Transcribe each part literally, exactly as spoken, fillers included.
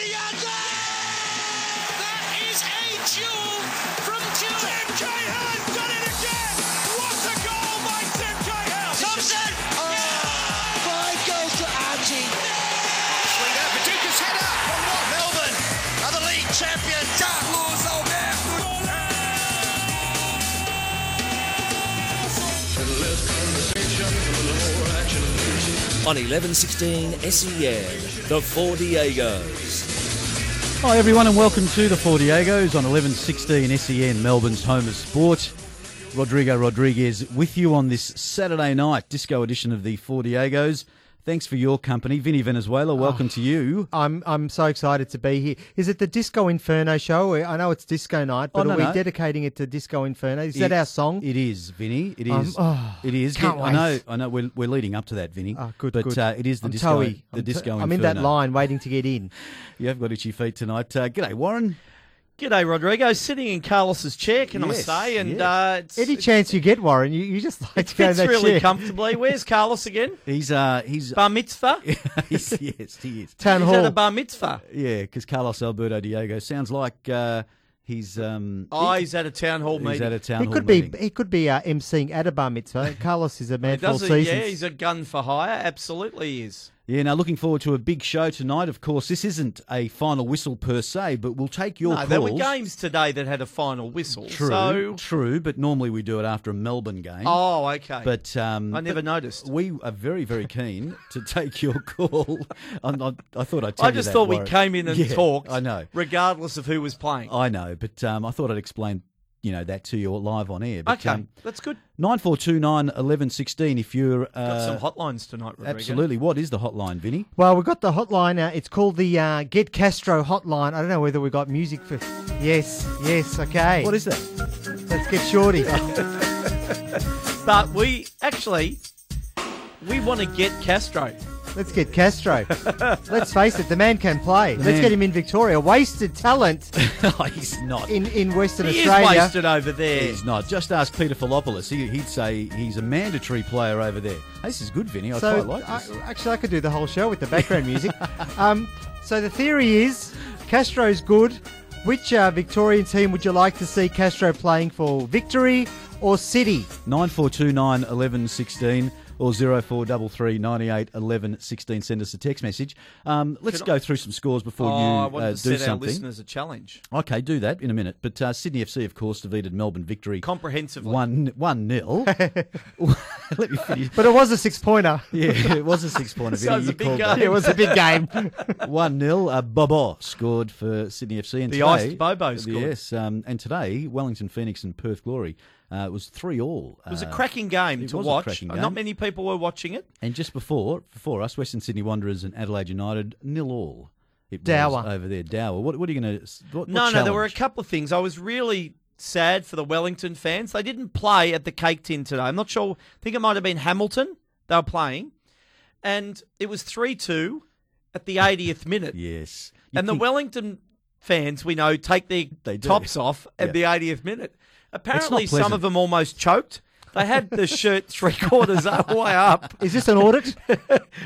twenty yards there! That is a jewel from Tim Cahill! Got it again! What a goal by Tim Cahill! Thompson! Oh, yeah! Five goals to Archie! Yeah! Swing out, Paducah's header from what? Melbourne are the league champions! Carlos Alberto! On eleven sixteen S E N, the Four Diegos. Hi everyone and welcome to the Four Diegos on eleven sixteen S E N, Melbourne's home of sport. Rodrigo Rodriguez with you on this Saturday night disco edition of the Four Diegos. Thanks for your company. Vinny Venezuela, welcome oh, to you. I'm I'm so excited to be here. Is it the Disco Inferno show? I know it's disco night, but oh, no, are we no. dedicating it to Disco Inferno? Is it, that our song? It is, Vinny. It is. Um, oh, it is. Can't it, wait. I know, I know we're, we're leading up to that, Vinny. Oh, good, but, good. But uh, it is the I'm disco, the I'm disco t- Inferno. I'm in that line waiting to get in. You have got itchy feet tonight. Uh, g'day, Warren. G'day, Rodrigo. Sitting in Carlos's chair, can yes, I say? And yes. uh, it's, any chance it's, you get, Warren, you, you just like to go in that really chair. It fits really comfortably. Where's Carlos again? He's uh, he's bar mitzvah. Yes, yes, he is. Town he's hall. He's at a bar mitzvah. Yeah, because Carlos Alberto Diego sounds like uh, he's. Um, oh, he, he's at a town hall he's meeting. He's at a town he hall could meeting. Be, he could be uh, emceeing at a bar mitzvah. Carlos is a man for seasons. Yeah, he's a gun for hire. Absolutely, he is. Yeah, now looking forward to a big show tonight. Of course, this isn't a final whistle per se, but we'll take your no, calls. There were games today that had a final whistle. True, so... true, but normally we do it after a Melbourne game. Oh, okay. But um, I never but noticed. We are very, very keen to take your call. I'm, I'm, I thought I'd tell I you that. I just thought Warren. we came in and yeah, talked, I know. regardless of who was playing. I know, but um, I thought I'd explain you know, that to you live on air. But, okay, um, that's good. nine four two nine, one one one six if you're... Uh, got some hotlines tonight, Rodrigo. Absolutely. What is the hotline, Vinny? Well, we've got the hotline. Uh, it's called the uh, Get Castro hotline. I don't know whether we've got music for... Yes, yes, okay. What is that? Let's get shorty. But we actually, we want to get Castro. Let's get Castro. Let's face it, the man can play. The Let's man. get him in Victoria. Wasted talent. No, he's not. In in Western he Australia. He is wasted over there. He's not. Just ask Peter Philopoulos. He, he'd say he's a mandatory player over there. This is good, Vinny. I so, quite like this. I, actually, I could do the whole show with the background music. Um, so the theory is Castro's good. Which uh, Victorian team would you like to see Castro playing for? Victory or City? nine four two nine, one one one six or zero four three three, nine eight, one one one six. Send us a text message. Um, let's I... go through some scores before oh, you uh, do something. I want to set our listeners a challenge. Okay, do that in a minute. But uh, Sydney F C, of course, defeated Melbourne Victory. Comprehensively. one nil. One, one Let me finish. But it was a six-pointer. Yeah, it was a six-pointer. So it was a big game. Yeah, it was a big game. one nil. Uh, Bobo scored for Sydney F C. And the today, iced Bobo scored. Yes, um, and today, Wellington Phoenix and Perth Glory. Uh, it was three all. It was a cracking game uh, to watch. Game. Not many people were watching it. And just before before us, Western Sydney Wanderers and Adelaide United nil all. It Dower. was over there. Dower. What, what are you going to? No, challenge? no. There were a couple of things. I was really sad for the Wellington fans. They didn't play at the Cake Tin today. I'm not sure. I think it might have been Hamilton they were playing, and it was three two at the eightieth minute. Yes. You and think... the Wellington fans we know take their they tops off at yeah. the eightieth minute. Apparently, some of them almost choked. They had the shirt three quarters way up. Is this an audit?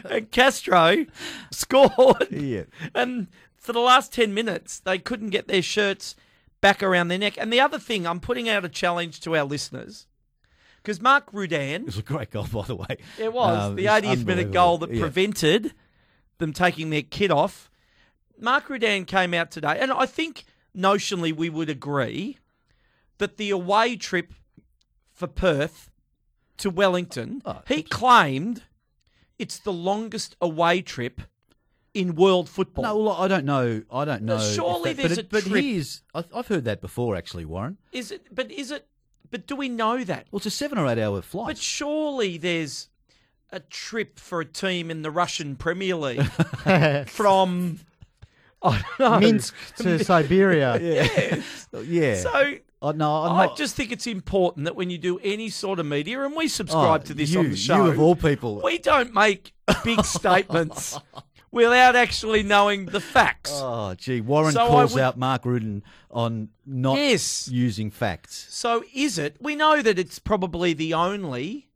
And Castro scored. Yeah. And for the last ten minutes, they couldn't get their shirts back around their neck. And the other thing, I'm putting out a challenge to our listeners. Because Mark Rudan... It was a great goal, by the way. It was. Um, the eightieth-minute goal that yeah. prevented them taking their kit off. Mark Rudan came out today. And I think, notionally, we would agree... that the away trip for Perth to Wellington, oh, he claimed it's the longest away trip in world football. No, well, I don't know. I don't know. Now, surely that, there's but it, a but trip. Here's, I've heard that before, actually, Warren. Is it? But is it? But do we know that? Well, it's a seven or eight hour flight. But surely there's a trip for a team in the Russian Premier League from I don't know, Minsk to Siberia. Yeah. Yeah. yeah. So. Oh, no, I just think it's important that when you do any sort of media, and we subscribe oh, to this you, on the show. You of all people. We don't make big statements without actually knowing the facts. Oh, gee. Warren so calls would, out Mark Rudan on not yes. using facts. So is it? We know that it's probably the only,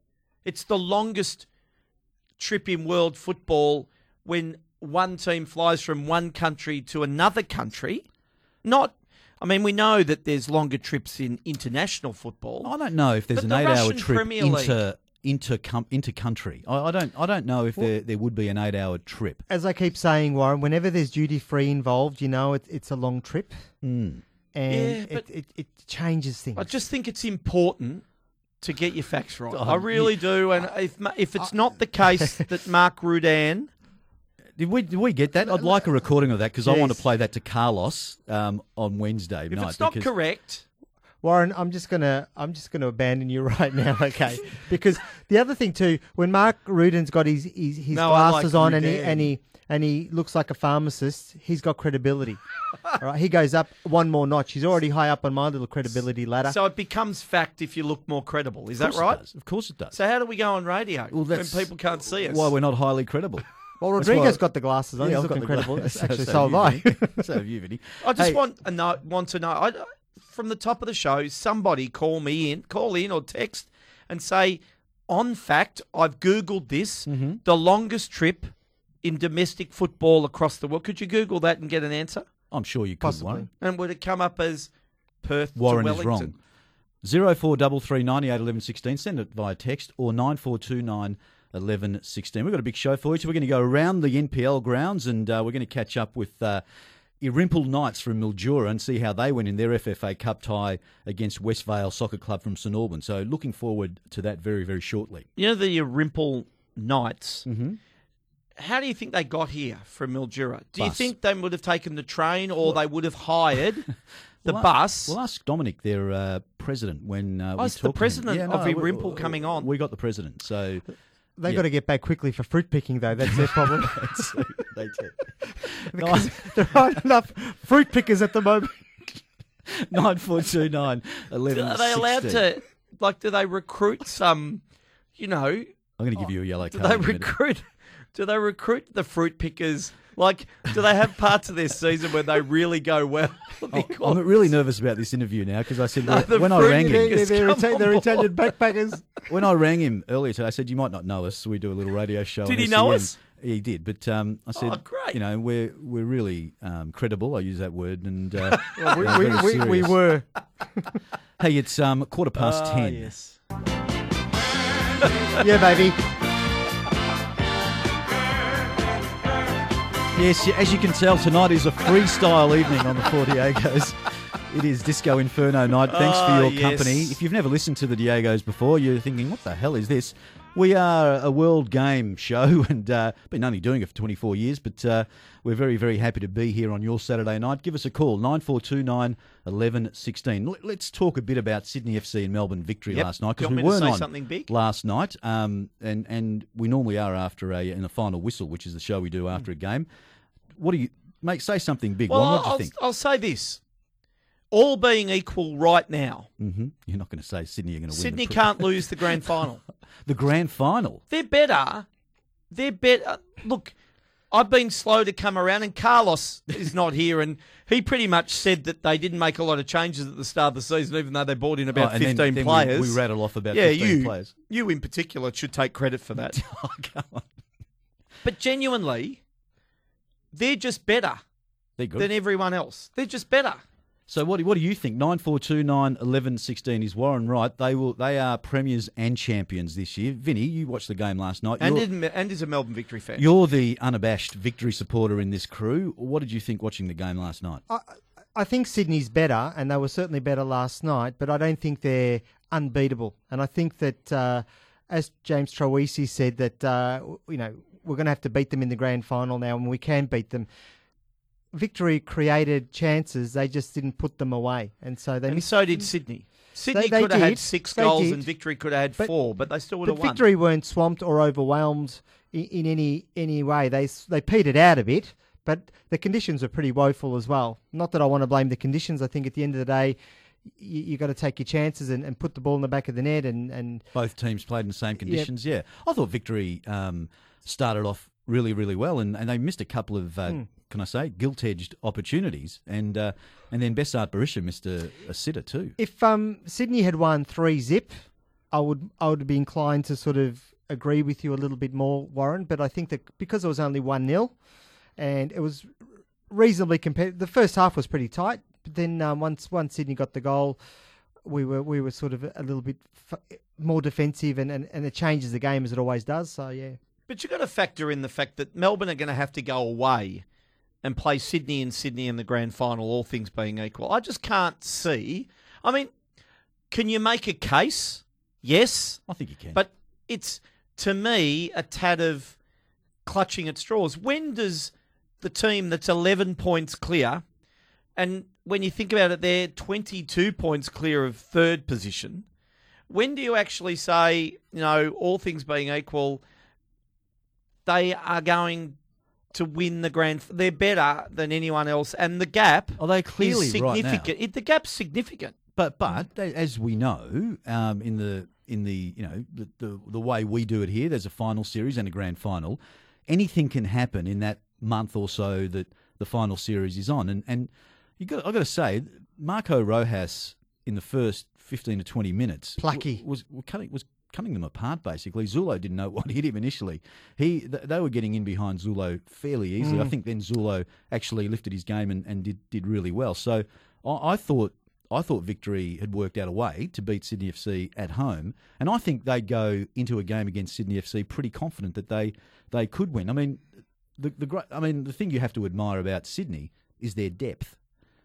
it's the longest trip in world football when one team flies from one country to another country. Not, I mean, we know that there's longer trips in international football. I don't know if there's an eight-hour trip into into com- into country. I, I don't I don't know if well, there there would be an eight-hour trip. As I keep saying, Warren, whenever there's duty free involved, you know, it, it's a long trip, mm. and yeah, it, it it changes things. I just think it's important to get your facts right. Oh, I really yeah. do. And I, if if it's I, not the case that Mark Rudan. Did we, did we get that? I'd like a recording of that because yes. I want to play that to Carlos um, on Wednesday if night. If it's not correct, Warren, I'm just gonna I'm just gonna abandon you right now, okay? Because the other thing too, when Mark Rudan's got his his, his no, glasses like on and he, and he and he looks like a pharmacist, he's got credibility. All right, he goes up one more notch. He's already high up on my little credibility ladder. So it becomes fact if you look more credible. Is that right? Of course it does. So how do we go on radio well, that's when people can't see us? Why we're not highly credible. Well, Rodrigo's got the glasses on. Yeah, he's I've looking credible. Glasses. Actually, so, so have you, I. So have you, Vinny. I just hey. want, a note, want to know, I, from the top of the show, somebody call me in, call in or text and say, on fact, I've Googled this, mm-hmm. the longest trip in domestic football across the world. Could you Google that and get an answer? I'm sure you could, possibly. Warren. And would it come up as Perth Warren to Wellington? Warren is wrong. zero four three three nine eight one one one six, send it via text, or nine four two nine Eleven sixteen. We've got a big show for you, so we're going to go around the N P L grounds, and uh, we're going to catch up with uh, Irymple Knights from Mildura and see how they went in their F F A Cup tie against West Vale Soccer Club from St Albans. So looking forward to that very, very shortly. You know the Irymple Knights. Mm-hmm. How do you think they got here from Mildura? Do bus. you think they would have taken the train, or well, they would have hired the we'll bus? Ask, we'll ask Dominic, their uh, president, when uh, we talk to him. the president yeah, of no, Irymple coming on. We got the president, so. They've yeah. got to get back quickly for fruit picking, though. That's their problem. They do. Because Nine. there aren't enough fruit pickers at the moment. nine four two nine one one one six Are they allowed to, like, do they recruit some, you know? I'm going to give you a yellow card. Do they recruit? Do they recruit the fruit pickers? Like, do they have parts of their season where they really go well? Because... I'm really nervous about this interview now because I said no, when, when I rang him, they're, they're, Ita- they're Italian backpackers. When I rang him earlier today, I said you might not know us. We do a little radio show. Did he S C M. Know us? He did, but um, I said, oh, great. You know, we're we're really um, credible. I use that word, and uh, well, we, uh, we, we, we were. Hey, it's um, quarter past oh, ten. Yes. Yeah, baby. Yes, as you can tell, tonight is a freestyle evening on the Four Diegos. It is Disco Inferno night. Thanks for your company. Yes. If you've never listened to the Diegos before, you're thinking, what the hell is this? We are a world game show and uh, been only doing it for twenty-four years, but uh, we're very, very happy to be here on your Saturday night. Give us a call, nine four two nine one one one six. Let's talk a bit about Sydney F C and Melbourne Victory yep. last night, because we weren't on something big last night, um, and, and we normally are after a in a final whistle, which is the show we do after mm. a game. What do you make? Say something big. Well, what do you think? I'll say this. All being equal right now. Mm-hmm. You're not going to say Sydney are going to win. Sydney can't lose the grand final. The grand final? They're better. They're better. Look, I've been slow to come around, and Carlos is not here, and he pretty much said that they didn't make a lot of changes at the start of the season, even though they brought in about oh, fifteen then, then players. We, we rattle off about yeah, fifteen you, players. You in particular should take credit for that. Oh, go on. But genuinely, they're just better they're good. than everyone else. They're just better. So what do, what do you think? nine four two nine one one one six is Warren right. They will they are premiers and champions this year. Vinny, you watched the game last night. And, is, and is a Melbourne Victory fan. You're the unabashed Victory supporter in this crew. What did you think watching the game last night? I, I think Sydney's better, and they were certainly better last night, but I don't think they're unbeatable. And I think that, uh, as James Troisi said, that uh, you know we're going to have to beat them in the grand final now, and we can beat them. Victory created chances, they just didn't put them away. And so they and missed. So did Sydney. Sydney they, they could have did. had six they goals did. and Victory could have had but, four, but they still would but have won. Victory weren't swamped or overwhelmed in, in any any way. They they petered out a bit, but the conditions are pretty woeful as well. Not that I want to blame the conditions. I think at the end of the day, you, you got to take your chances and, and put the ball in the back of the net. And, and both teams played in the same conditions, yep. yeah. I thought Victory um, started off really, really well, and, and they missed a couple of... Uh, mm. can I say, gilt-edged opportunities. And uh, and then Bessart Berisha missed a, a sitter too. If um, Sydney had won three zip, I would I would be inclined to sort of agree with you a little bit more, Warren. But I think that because it was only one nil, and it was reasonably competitive. The first half was pretty tight, but then um, once once Sydney got the goal, we were we were sort of a little bit f- more defensive, and, and, and it changes the game as it always does. So yeah, but you got to factor in the fact that Melbourne are going to have to go away and play Sydney and Sydney in the grand final, all things being equal. I just can't see. I mean, can you make a case? Yes, I think you can. But it's, to me, a tad of clutching at straws. When does the team that's eleven points clear, and when you think about it, they're twenty-two points clear of third position, when do you actually say, you know, all things being equal, they are going to win the grand, they're better than anyone else, and the gap Although clearly is significant. Right now. It, the gap's significant. But but they, as we know, um, in the in the you know the, the the way we do it here, there's a final series and a grand final. Anything can happen in that month or so that the final series is on, and and you got I got to say, Marco Rojas in the first fifteen to twenty minutes, plucky was was cutting was. cutting them apart, basically. Zullo didn't know what hit him initially. He th- They were getting in behind Zullo fairly easily. Mm. I think then Zullo actually lifted his game and, and did, did really well. So I, I thought I thought Victory had worked out a way to beat Sydney F C at home, and I think they'd go into a game against Sydney F C pretty confident that they, they could win. I mean, the the I mean, the thing you have to admire about Sydney is their depth.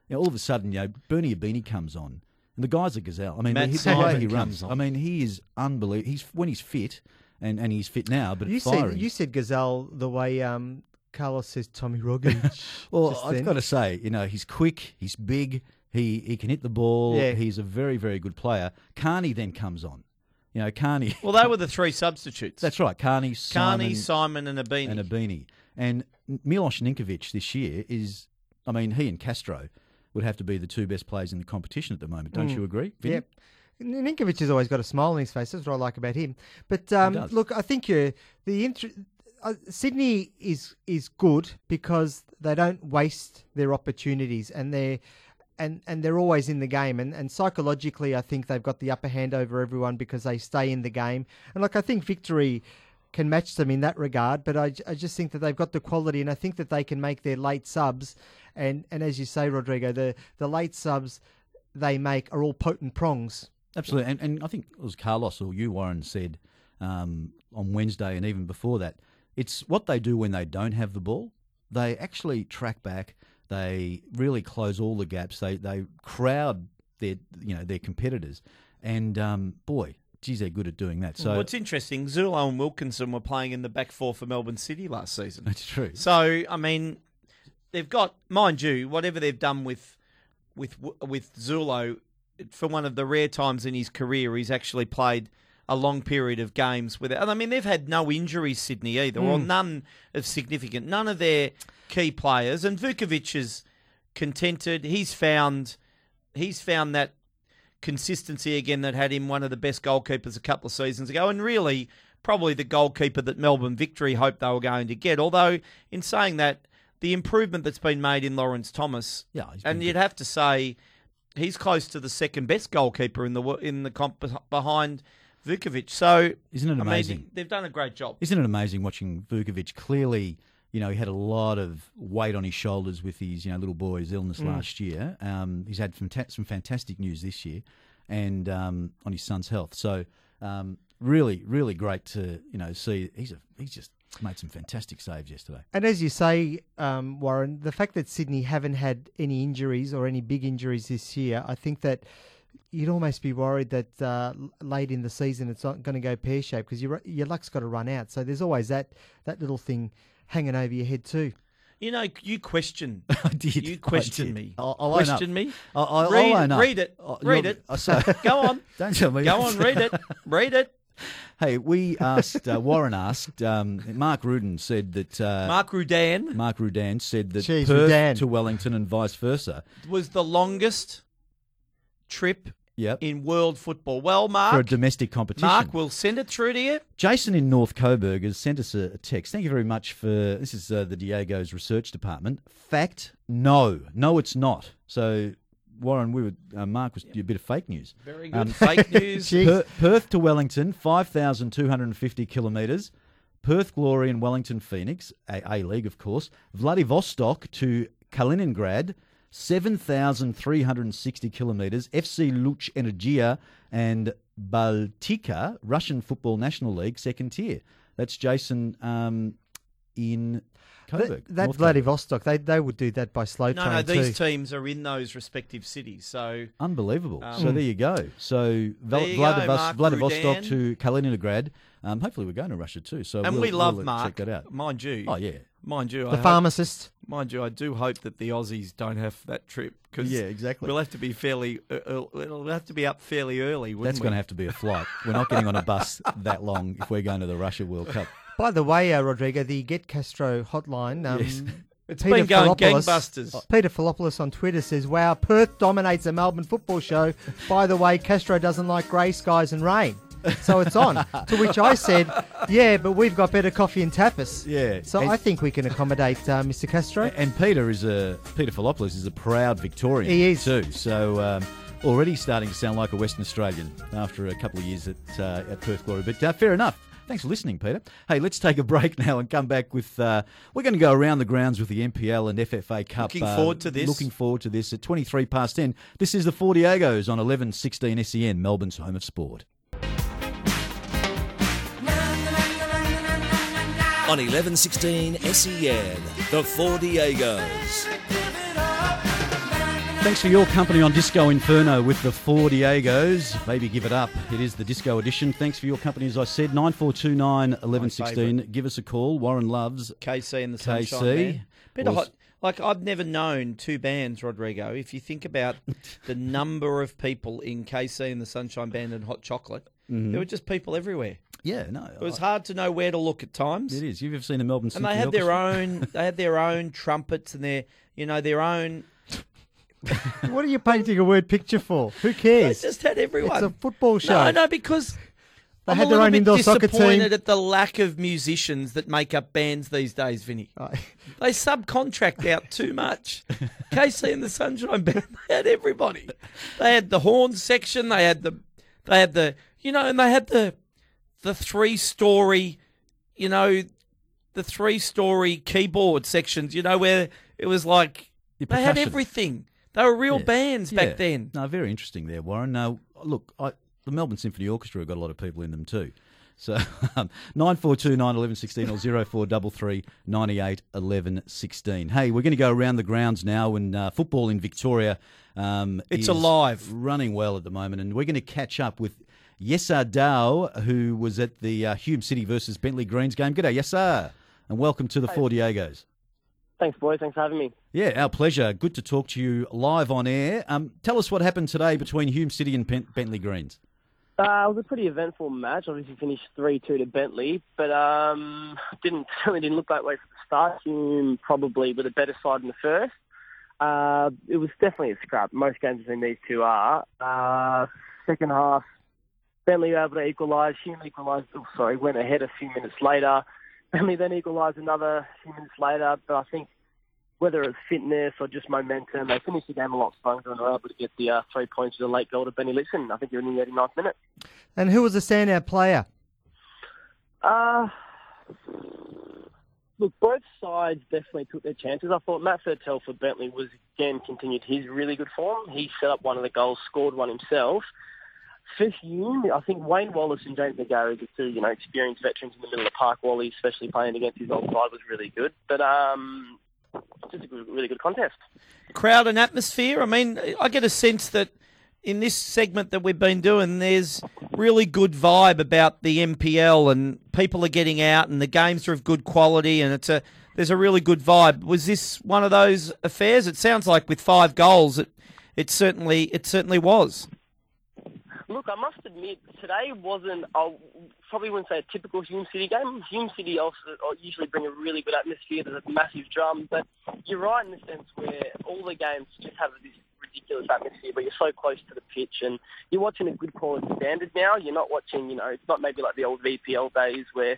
You know, all of a sudden, you know, Bernie Abini comes on. And the guy's a gazelle. I mean, Matt the way he runs. On. I mean, he is unbelievable. He's when he's fit, and, and he's fit now. But you it's said you said gazelle the way um, Carlos says Tommy Rogic. Well, I've got to say, you know, he's quick, he's big, he he can hit the ball. Yeah. He's a very very good player. Carney then comes on. You know, Carney. Well, they were the three substitutes. That's right. Carney, Simon, Carney, Simon, and Abini. And Abini. And Milos Ninkovic this year is, I mean, he and Castro would have to be the two best players in the competition at the moment. Don't mm. you agree, Vinny? Yep. Ninkovic has always got a smile on his face. That's what I like about him. But um, look, I think you're, the inter- uh, Sydney is is good because they don't waste their opportunities, and they're and, and they're always in the game. And, and psychologically, I think they've got the upper hand over everyone because they stay in the game. And look, I think Victory can match them in that regard, but I, I just think that they've got the quality, and I think that they can make their late subs, and, and as you say, Rodrigo, the, the late subs they make are all potent prongs. Absolutely, and, and I think it was Carlos or you, Warren, said um, on Wednesday and even before that, it's what they do when they don't have the ball. They actually track back, they really close all the gaps, they they crowd their you know their competitors, and um, boy, geez, they're good at doing that. So, well, it's interesting. Zullo and Wilkinson were playing in the back four for Melbourne City last season. That's true. So, I mean, they've got, mind you, whatever they've done with with with Zullo, for one of the rare times in his career, he's actually played a long period of games with it. And I mean, they've had no injuries, Sydney, either, mm. or none of significant. None of their key players. And Vukovic is contented. He's found he's found that consistency again that had him one of the best goalkeepers a couple of seasons ago, and really probably the goalkeeper that Melbourne Victory hoped they were going to get. Although, in saying that, the improvement that's been made in Lawrence Thomas, yeah, and you'd good. have to say he's close to the second best goalkeeper in the in the comp behind Vukovic. So isn't it amazing? amazing? They've done a great job. Isn't it amazing watching Vukovic? Clearly, you know, he had a lot of weight on his shoulders with his, you know, little boy's illness mm. last year. Um, he's had some, ta- some fantastic news this year, and um, on his son's health. So um, really, really great to, you know, see. He's a, he's just made some fantastic saves yesterday. And as you say, um, Warren, the fact that Sydney haven't had any injuries or any big injuries this year, I think that you'd almost be worried that uh, late in the season it's not going to go pear-shaped, because your your luck's got to run out. So there's always that that little thing hanging over your head too. You know, you question. I did. You question did. me. I'll, I'll question own up. me. I'll, I'll, read, I'll own up. read it. I'll, read it. So, go on. Don't tell me. Go on. Read it. Read it. Hey, we asked. Uh, Warren asked. Um, Mark Rudan said that. Uh, Mark Rudan. Mark Rudan said that Jeez, Perth Rudan. to Wellington and vice versa was the longest trip. Yep. In world football. Well, Mark. For a domestic competition. Mark, we'll send it through to you. Jason in North Coburg has sent us a text. Thank you very much for, this is uh, the Diego's research department. Fact, no. No, it's not. So, Warren, we were, uh, Mark was yep. a bit of fake news. Very good um, fake news. per- Perth to Wellington, five thousand two hundred fifty kilometres. Perth Glory and Wellington Phoenix, A-League of course, Vladivostok to Kaliningrad, seven thousand three hundred sixty kilometres, F C Luch Energia and Baltika, Russian Football National League, second tier. That's Jason um, in Coburg. That, that Vladivostok, they they would do that by slow no, train No, no, these too. teams are in those respective cities. So Unbelievable. Um, so there you go. So there Vladivos- you go, Vladivostok Rudan. to Kaliningrad. Um, hopefully, we're going to Russia too. So and we'll, we love we'll Mark. Check that out, mind you. Oh yeah, mind you. The I pharmacist, hope, mind you. I do hope that the Aussies don't have that trip because yeah, exactly. We'll have to be fairly. Uh, it'll have to be up fairly early. That's we? going to have to be a flight. We're not getting on a bus that long if we're going to the Russia World Cup. By the way, uh, Rodrigo, the Get Castro hotline. Um, yes. It's Peter been going Philopoulos, gangbusters. Peter Philopoulos on Twitter says, "Wow, Perth dominates the Melbourne football show." By the way, Castro doesn't like grey skies and rain. So it's on. To which I said, yeah, but we've got better coffee and tapas. Yeah. So and I think we can accommodate uh, Mister Castro. And Peter is a Peter Philopoulos is a proud Victorian. He is. Too. So um, already starting to sound like a Western Australian after a couple of years at, uh, at Perth Glory. But uh, fair enough. Thanks for listening, Peter. Hey, let's take a break now and come back with... Uh, we're going to go around the grounds with the N P L and F F A Cup. Looking uh, forward to this. Looking forward to this. At twenty-three past ten, this is the Four Diegos on eleven sixteen S E N, Melbourne's home of sport. On eleven sixteen S E N, the Four Diegos. Thanks for your company on Disco Inferno with the Four Diegos. Maybe give it up. It is the disco edition. Thanks for your company, as I said. nine four two nine, one one one six. Give us a call. Warren loves K C and the K C. Sunshine Band. Or... hot. Like, I've never known two bands, Rodrigo. If you think about the number of people in K C and the Sunshine Band and Hot Chocolate, mm-hmm. there were just people everywhere. Yeah, no. It was I, hard to know where to look at times. It is. You've ever seen the Melbourne Symphony Orchestra? And they had their own they had their own trumpets and their, you know, their own What are you painting a word picture for? Who cares? They just had everyone. It's a football show. No, no, because they I'm had their own indoor soccer team. I'm disappointed at the lack of musicians that make up bands these days, Vinny. Oh. They subcontract out too much. K C and the Sunshine Band, they had everybody. They had the horn section, they had the they had the, you know, and they had the The three-story, you know, the three-story keyboard sections, you know, where it was like they had everything. They were real yeah. bands back yeah. then. No, very interesting there, Warren. No, look, I, the Melbourne Symphony Orchestra have got a lot of people in them too. So um, nine four two nine, one one one six or zero four three three, nine eight, one one one six. Hey, we're going to go around the grounds now, and uh, football in Victoria um, it's is alive, running well at the moment, and we're going to catch up with Yesar Dao, who was at the uh, Hume City versus Bentleigh Greens game. G'day, Yesar, and welcome to the Four Diegos. Thanks, boys. Thanks for having me. Yeah, our pleasure. Good to talk to you live on air. Um, tell us what happened today between Hume City and Pen- Bentleigh Greens. Uh, it was a pretty eventful match. Obviously finished three two to Bentleigh, but um, didn't certainly didn't look that way from the start. Hume probably with a better side in the first. Uh, it was definitely a scrap. Most games between these two are. Uh, second half, Bentleigh were able to equalise. Hume equalised. Oh, sorry, went ahead a few minutes later. Bentleigh then equalised another few minutes later. But I think whether it's fitness or just momentum, they finished the game a lot stronger and were able to get the uh, three points with a late goal to Benny Litson. I think you're in the eighty-ninth minute. And who was the standout player? Uh, look, both sides definitely took their chances. I thought Matt Fertel for Bentleigh was again continued his really good form. He set up one of the goals, scored one himself. Fifth year, I think Wayne Wallace and James McGarry, the two, you know, experienced veterans in the middle of the park, Wally, especially playing against his old side, was really good. But um, just a good, really good contest. Crowd and atmosphere. I mean, I get a sense that in this segment that we've been doing, there's really good vibe about the N P L, and people are getting out, and the games are of good quality, and it's a there's a really good vibe. Was this one of those affairs? It sounds like with five goals, it it certainly it certainly was. Look, I must admit, today wasn't, I probably wouldn't say a typical Hume City game. Hume City also usually bring a really good atmosphere. There's a massive drum. But you're right in the sense where all the games just have this ridiculous atmosphere, but you're so close to the pitch and you're watching a good quality standard now. You're not watching, you know, it's not maybe like the old V P L days where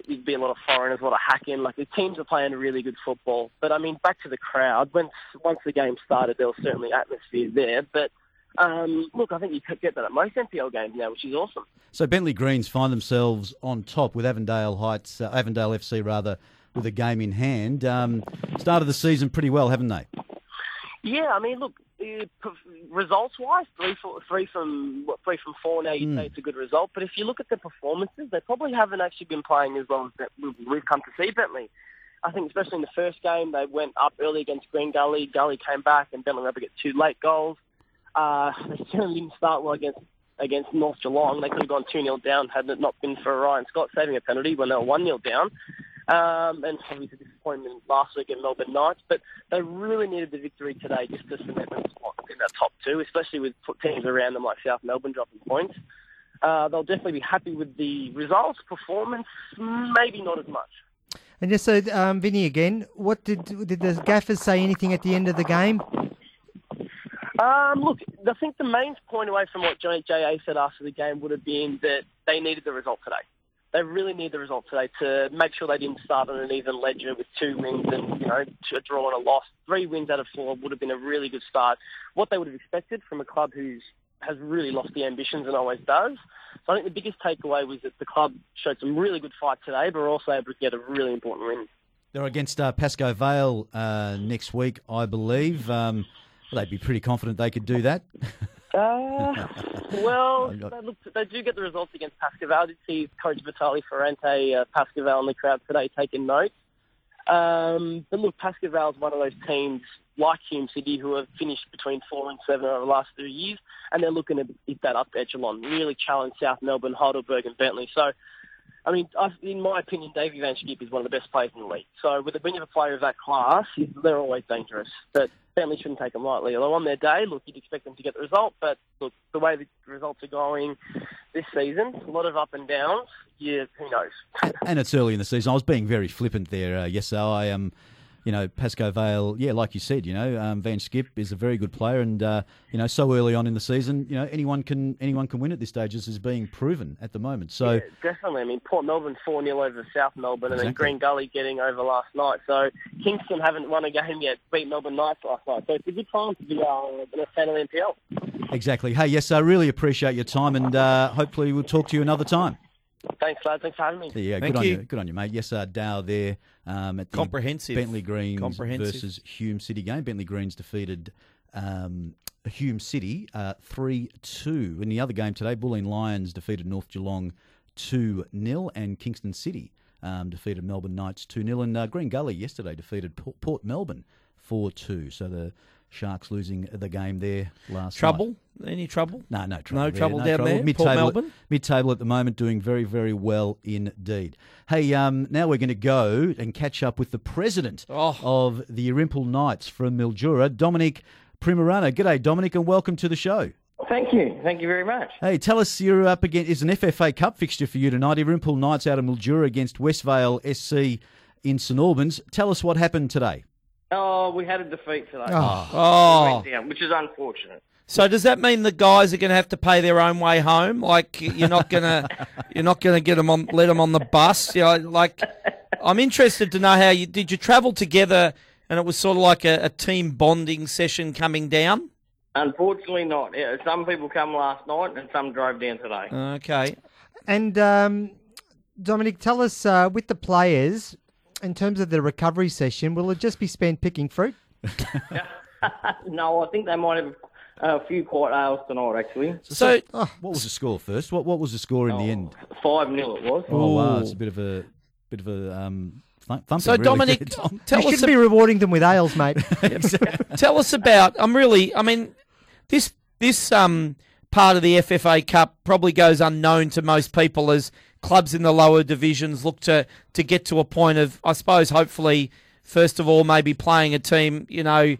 it'd be a lot of foreigners, a lot of hacking. Like, the teams are playing really good football. But, I mean, back to the crowd. Once, once the game started, there was certainly atmosphere there. But... Um, look, I think you could get that at most N P L games now, which is awesome. So Bentleigh Greens find themselves on top with Avondale Heights, uh, Avondale F C rather, with a game in hand. Um, started the season pretty well, haven't they? Yeah, I mean, look, uh, results-wise, three, four, three from what, three from four now, you'd mm. say it's a good result. But if you look at their performances, they probably haven't actually been playing as well as we've come to see Bentleigh. I think especially in the first game, they went up early against Green Gully. Gully came back and Bentleigh were able to get two late goals. Uh, they certainly didn't start well against against North Geelong. They could have gone two nil down had it not been for Ryan Scott saving a penalty when they were one nil down. Um, and it was a disappointment last week at Melbourne Knights. But they really needed the victory today just to cement their spot in that top two, especially with teams around them like South Melbourne dropping points. Uh, they'll definitely be happy with the results, performance, maybe not as much. And just so, um, Vinny, again, what did did the gaffers say anything at the end of the game? Um, look, I think the main point away from what J A said after the game would have been that they needed the result today. They really needed the result today to make sure they didn't start on an even ledger with two wins and, you know, a draw and a loss. Three wins out of four would have been a really good start. What they would have expected from a club who's has really lost the ambitions and always does. So I think the biggest takeaway was that the club showed some really good fight today, but also able to get a really important win. They're against uh, Pascoe Vale uh, next week, I believe. Um, well, they'd be pretty confident they could do that. Uh, well, they, look, they do get the results against Pascoe Vale. I did see Coach Vitali Ferrante, uh, Pascoe Vale in the crowd today taking notes. Um, but look, Pascoe Vale is one of those teams like Hume City who have finished between four and seven over the last three years, and they're looking to hit that up echelon, really challenge South Melbourne, Heidelberg and Bentleigh. So, I mean, I, in my opinion, Davey Van Schip is one of the best players in the league. So with the win of a player of that class, they're always dangerous. But Bentleigh shouldn't take them lightly. Although on their day, look, you'd expect them to get the result. But look, the way the results are going this season, a lot of up and downs, yeah, who knows? And it's early in the season. I was being very flippant there. Uh, yes, so I am... Um... You know, Pascoe Vale, yeah, like you said, you know, um, Van Schip is a very good player and, uh, you know, so early on in the season, you know, anyone can anyone can win at this stage, as is being proven at the moment. So yeah, definitely. I mean, Port Melbourne four nil over South Melbourne exactly. And then Green Gully getting over last night. So Kingston haven't won a game yet, beat Melbourne Knights last night. So it's a good time to be uh, a fan of the N P L. Exactly. Hey, yes, I really appreciate your time and uh, hopefully we'll talk to you another time. Thanks, lad. Thanks for having me. Yeah, Thank good you. on you. Good on you, mate. Yes, uh, Dow there um, at the Comprehensive. Bentleigh Greens Comprehensive. versus Hume City game. Bentleigh Greens defeated um, Hume City uh, three two. In the other game today, Bulleen Lions defeated North Geelong two nil and Kingston City um, defeated Melbourne Knights two nil. And uh, Green Gully yesterday defeated Port, Port Melbourne four two. So the Sharks losing the game there last trouble? night. Trouble? Any trouble? No, no trouble. No there, trouble no down trouble. there? Mid-table Port Melbourne? At, mid-table at the moment, doing very, very well indeed. Hey, um, now we're going to go and catch up with the president oh. of the Irymple Knights from Mildura, Dominic Primorano. G'day, Dominic, and welcome to the show. Thank you. Thank you very much. Hey, tell us, you're up against, it's an F F A Cup fixture for you tonight. Irymple Knights out of Mildura against West Vale S C in St Albans. Tell us what happened today. Oh, we had a defeat today, oh. Oh. Down, which is unfortunate. So does that mean the guys are going to have to pay their own way home? Like you're not going to, you're not going to get them on, let them on the bus. You know, like I'm interested to know how you did. You travel together, and it was sort of like a, a team bonding session coming down. Unfortunately, not. Some people come last night, and some drove down today. Okay, and um, Dominic, tell us uh, with the players. In terms of the recovery session, will it just be spent picking fruit? No, I think they might have a few quiet hours tonight, actually. So, so oh, what was the score first? What What was the score in oh, the end? Five nil it was. Oh, wow, it's a bit of a bit of a um, thumping. So, really Dominic, tell you us shouldn't a... be rewarding them with ales, mate. Tell us about. I'm really. I mean, this this um part of the F F A Cup probably goes unknown to most people as. Clubs in the lower divisions look to, to get to a point of, I suppose, hopefully, first of all, maybe playing a team, you know,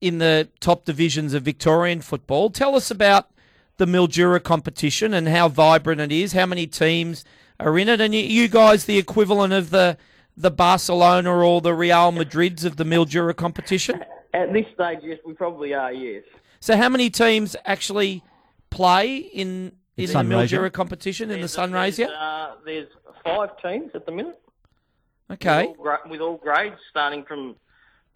in the top divisions of Victorian football. Tell us about the Mildura competition and how vibrant it is, how many teams are in it, and you guys the equivalent of the, the Barcelona or the Real Madrids of the Mildura competition? At this stage, yes, we probably are, yes. So how many teams actually play in... Is the Mildura competition in there's the Sunraysia? There's, uh, there's five teams at the minute. Okay. With all, gra- with all grades, starting from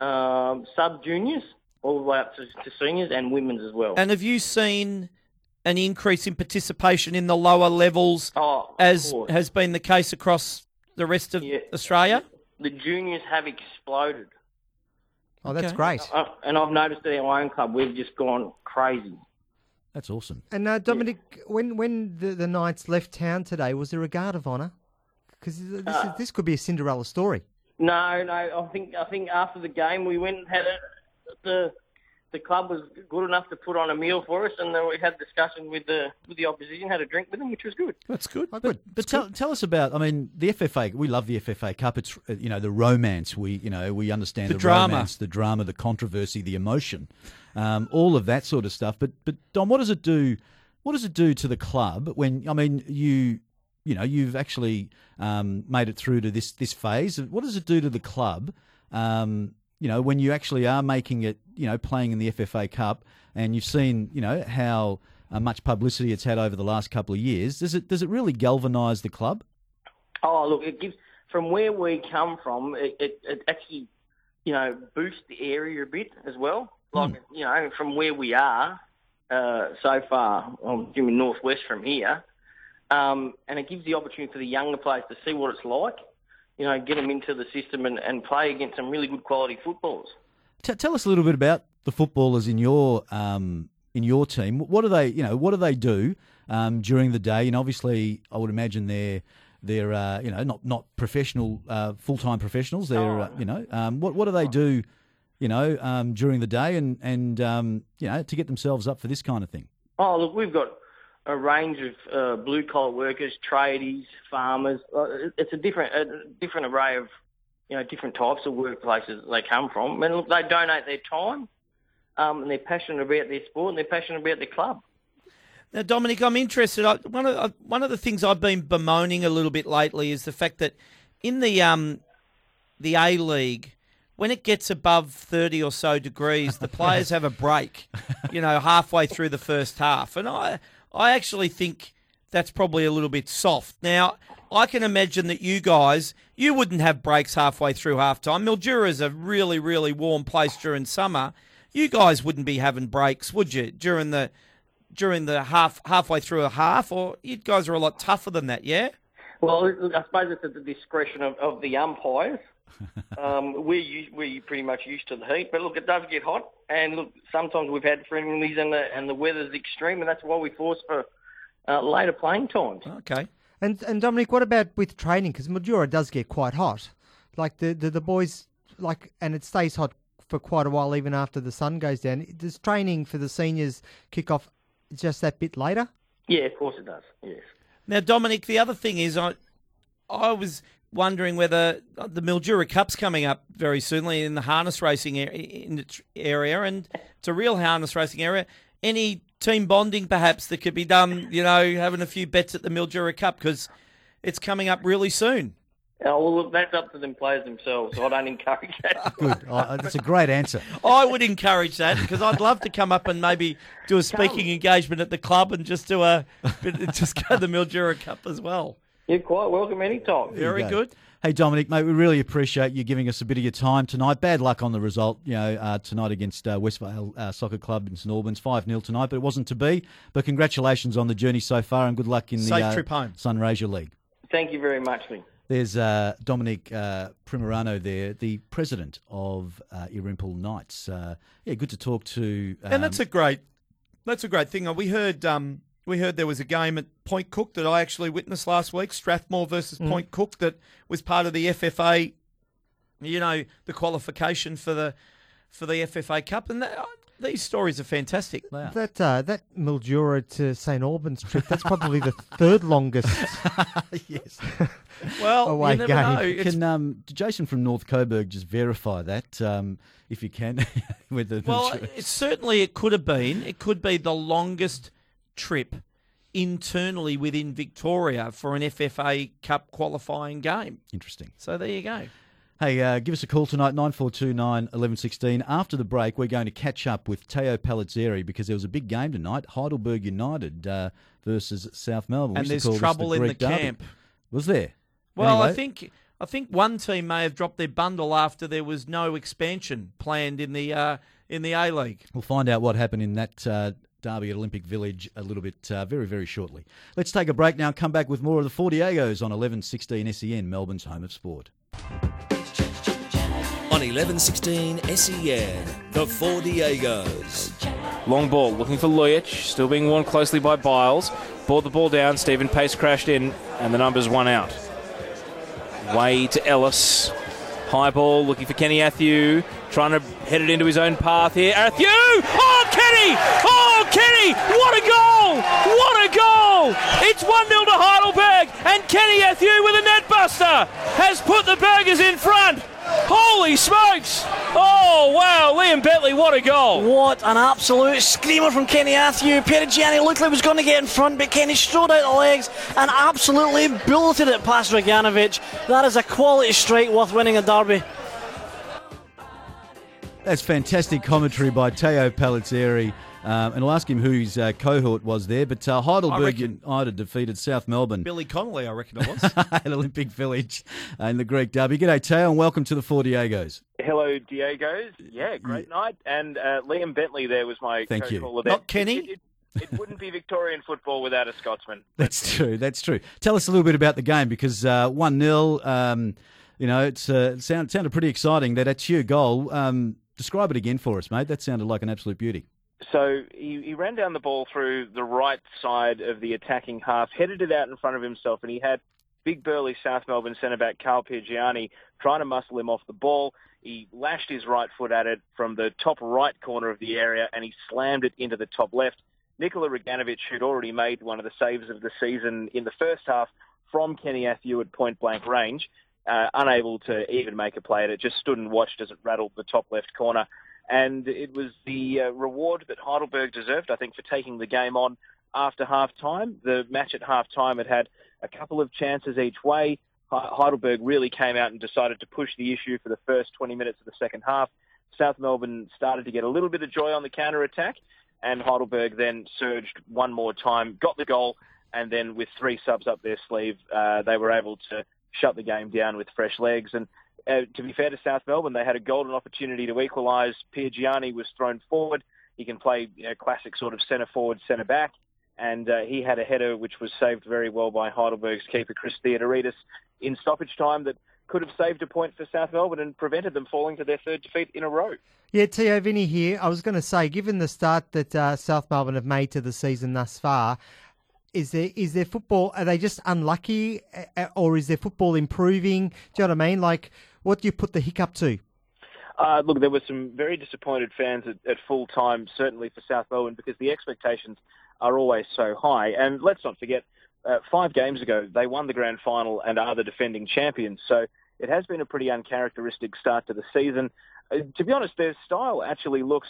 um, sub-juniors all the way up to, to seniors and women's as well. And have you seen an increase in participation in the lower levels, oh, as course. has been the case across the rest of yeah. Australia? The juniors have exploded. Oh, that's okay. great. Uh, and I've noticed at our own club, we've just gone crazy. That's awesome. And uh, Dominic, yeah. when when the, the Knights left town today, was there a guard of honour? Because this, uh, this could be a Cinderella story. No, no. I think I think after the game, we went and had a, the the club was good enough to put on a meal for us, and then we had a discussion with the with the opposition, had a drink with them, which was good. That's good. Oh, good. But, but tell good. tell us about. I mean, the F F A. We love the F F A Cup. It's you know the romance. We you know we understand the, the drama. romance, the drama, the controversy, the emotion, um, all of that sort of stuff. But but Dom, what does it do? What does it do to the club when I mean you? You know, you've actually um, made it through to this, this phase. What does it do to the club, um, you know, when you actually are making it, you know, playing in the F F A Cup and you've seen, you know, how uh, much publicity it's had over the last couple of years? Does it does it really galvanise the club? Oh, look, it gives, from where we come from, it, it, it actually, you know, boosts the area a bit as well. Like, mm. you know, from where we are uh, so far, I'm doing northwest from here. Um, and it gives the opportunity for the younger players to see what it's like, you know, get them into the system and, and play against some really good quality footballers. T- tell us a little bit about the footballers in your um, in your team. What do they, you know, what do they do um, during the day? And obviously, I would imagine they're they're uh, you know not not professional uh, full time professionals. They're oh. uh, you know um, what what do they do, you know, um, during the day and and um, you know to get themselves up for this kind of thing? Oh look, we've got a range of uh, blue-collar workers, tradies, farmers. Uh, it's a different a different array of, you know, different types of workplaces they come from. And look, they donate their time um, and they're passionate about their sport and they're passionate about their club. Now, Dominic, I'm interested. I, one, of, I, one of the things I've been bemoaning a little bit lately is the fact that in the um, the A-League, when it gets above thirty or so degrees, the players have a break, you know, halfway through the first half. And I... I actually think that's probably a little bit soft. Now, I can imagine that you guys, you wouldn't have breaks halfway through halftime. Mildura is a really, really warm place during summer. You guys wouldn't be having breaks, would you, during the during the half halfway through a half? Or you guys are a lot tougher than that, yeah? Well, I suppose it's at the discretion of, of the umpires. um, we're, we're pretty much used to the heat, but look, it does get hot, and look, sometimes we've had friendlies and the, and the weather's extreme, and that's why we force for uh, later playing times. Okay. And and Dominic, what about with training? Because Mildura does get quite hot. Like, the, the, the boys, like, and it stays hot for quite a while even after the sun goes down. Does training for the seniors kick off just that bit later? Yeah, of course it does, yes. Now, Dominic, the other thing is I, I was... wondering whether the Mildura Cup's coming up very soon in the harness racing area, and it's a real harness racing area. Any team bonding perhaps that could be done, you know, having a few bets at the Mildura Cup because it's coming up really soon. Oh, well, look, that's up to them players themselves. I don't encourage that. Good. Oh, that's a great answer. I would encourage that because I'd love to come up and maybe do a speaking come. engagement at the club and just do a just go to the Mildura Cup as well. You're quite welcome anytime. Very good. Hey, Dominic, mate, we really appreciate you giving us a bit of your time tonight. Bad luck on the result, you know, uh, tonight against uh, West Vale uh, Soccer Club in St Albans, five nil tonight, but it wasn't to be. But congratulations on the journey so far and good luck in Safe the uh, trip home. Sunraysia League. Thank you very much, Lee. There's uh, Dominic uh, Primorano there, the president of uh, Irymple Knights. Uh, yeah, good to talk to. Um, and that's a great, that's a great thing. We heard... Um, We heard there was a game at Point Cook that I actually witnessed last week, Strathmore versus Point mm. Cook, that was part of the F F A, you know, the qualification for the for the F F A Cup. And that, these stories are fantastic. Wow. That uh, that Mildura to St Albans trip, that's probably the third longest. Yes. Well, away you never game. know. Can um, Jason from North Coburg just verify that, um, if you can? With the well, it, certainly it could have been. It could be the longest trip internally within Victoria for an F F A Cup qualifying game. Interesting. So there you go. Hey, uh, give us a call tonight, nine four two nine, one one one six. After the break, we're going to catch up with Teo Palazzeri because there was a big game tonight, Heidelberg United uh, versus South Melbourne. And there's trouble the in the derby. camp. Was there? Well, anyway. I think I think one team may have dropped their bundle after there was no expansion planned in the uh, in the A-League. We'll find out what happened in that uh, derby at Olympic Village a little bit uh, very, very shortly. Let's take a break now and come back with more of the Four Diegos on eleven sixteen S E N, Melbourne's home of sport. On eleven sixteen S E N, the Four Diegos. Long ball, looking for Lujic, still being worn closely by Biles. Brought the ball down, Stephen Pace crashed in, and the number's one out. Way to Ellis. High ball, looking for Kenny Athiu, trying to head it into his own path here. Athiu! Oh, Kenny! Oh, Kenny! What a goal! What a goal! It's one nil to Heidelberg, and Kenny Athiu with a net buster has put the Burgers in front. Holy smokes! Oh, wow, Liam Bentley, what a goal. What an absolute screamer from Kenny Athiu. Perigiani looked like he was going to get in front, but Kenny strode out the legs and absolutely bulleted it past Roganovic. That is a quality strike worth winning a derby. That's fantastic commentary by Teo Palazzeri. Um, and I'll ask him who his uh, cohort was there, but uh, Heidelberg United defeated South Melbourne. Billy Connolly, I reckon it was. At Olympic Village uh, in the Greek derby. G'day, Teo, and welcome to the Four Diegos. Hello, Diegos. Yeah, great yeah. night. And uh, Liam Bentley there was my Thank co-caller there. Not Kenny. It, it, it, it wouldn't be Victorian football without a Scotsman. That's true, that's true. Tell us a little bit about the game, because uh, one nil, um, you know, it's, uh, it sound, sounded pretty exciting. That Athiu goal, um, describe it again for us, mate. That sounded like an absolute beauty. So he, he ran down the ball through the right side of the attacking half, headed it out in front of himself, and he had big burly South Melbourne centre-back Carl Piergiani trying to muscle him off the ball. He lashed his right foot at it from the top right corner of the area, and he slammed it into the top left. Nikola Roganovic, who'd already made one of the saves of the season in the first half from Kenny Athiu at point-blank range, uh, unable to even make a play at it, just stood and watched as it rattled the top left corner. And it was the uh, reward that Heidelberg deserved, I think, for taking the game on after half-time. The match at half-time had had a couple of chances each way. Heidelberg really came out and decided to push the issue for the first twenty minutes of the second half. South Melbourne started to get a little bit of joy on the counter-attack, and Heidelberg then surged one more time, got the goal, and then with three subs up their sleeve, uh, they were able to shut the game down with fresh legs. And Uh, to be fair to South Melbourne, they had a golden opportunity to equalise. Piergiani was thrown forward. He can play you know, classic sort of centre-forward, centre-back. And uh, he had a header which was saved very well by Heidelberg's keeper, Chris Theodoridis, in stoppage time that could have saved a point for South Melbourne and prevented them falling to their third defeat in a row. Yeah, Teo, Vinny here. I was going to say, given the start that uh, South Melbourne have made to the season thus far, Is there is their football, are they just unlucky or is their football improving? Do you know what I mean? Like, what do you put the hiccup to? Uh, look, there were some very disappointed fans at, at full time, certainly for South Melbourne, because the expectations are always so high. And let's not forget, uh, five games ago, they won the grand final and are the defending champions. So it has been a pretty uncharacteristic start to the season. Uh, to be honest, their style actually looks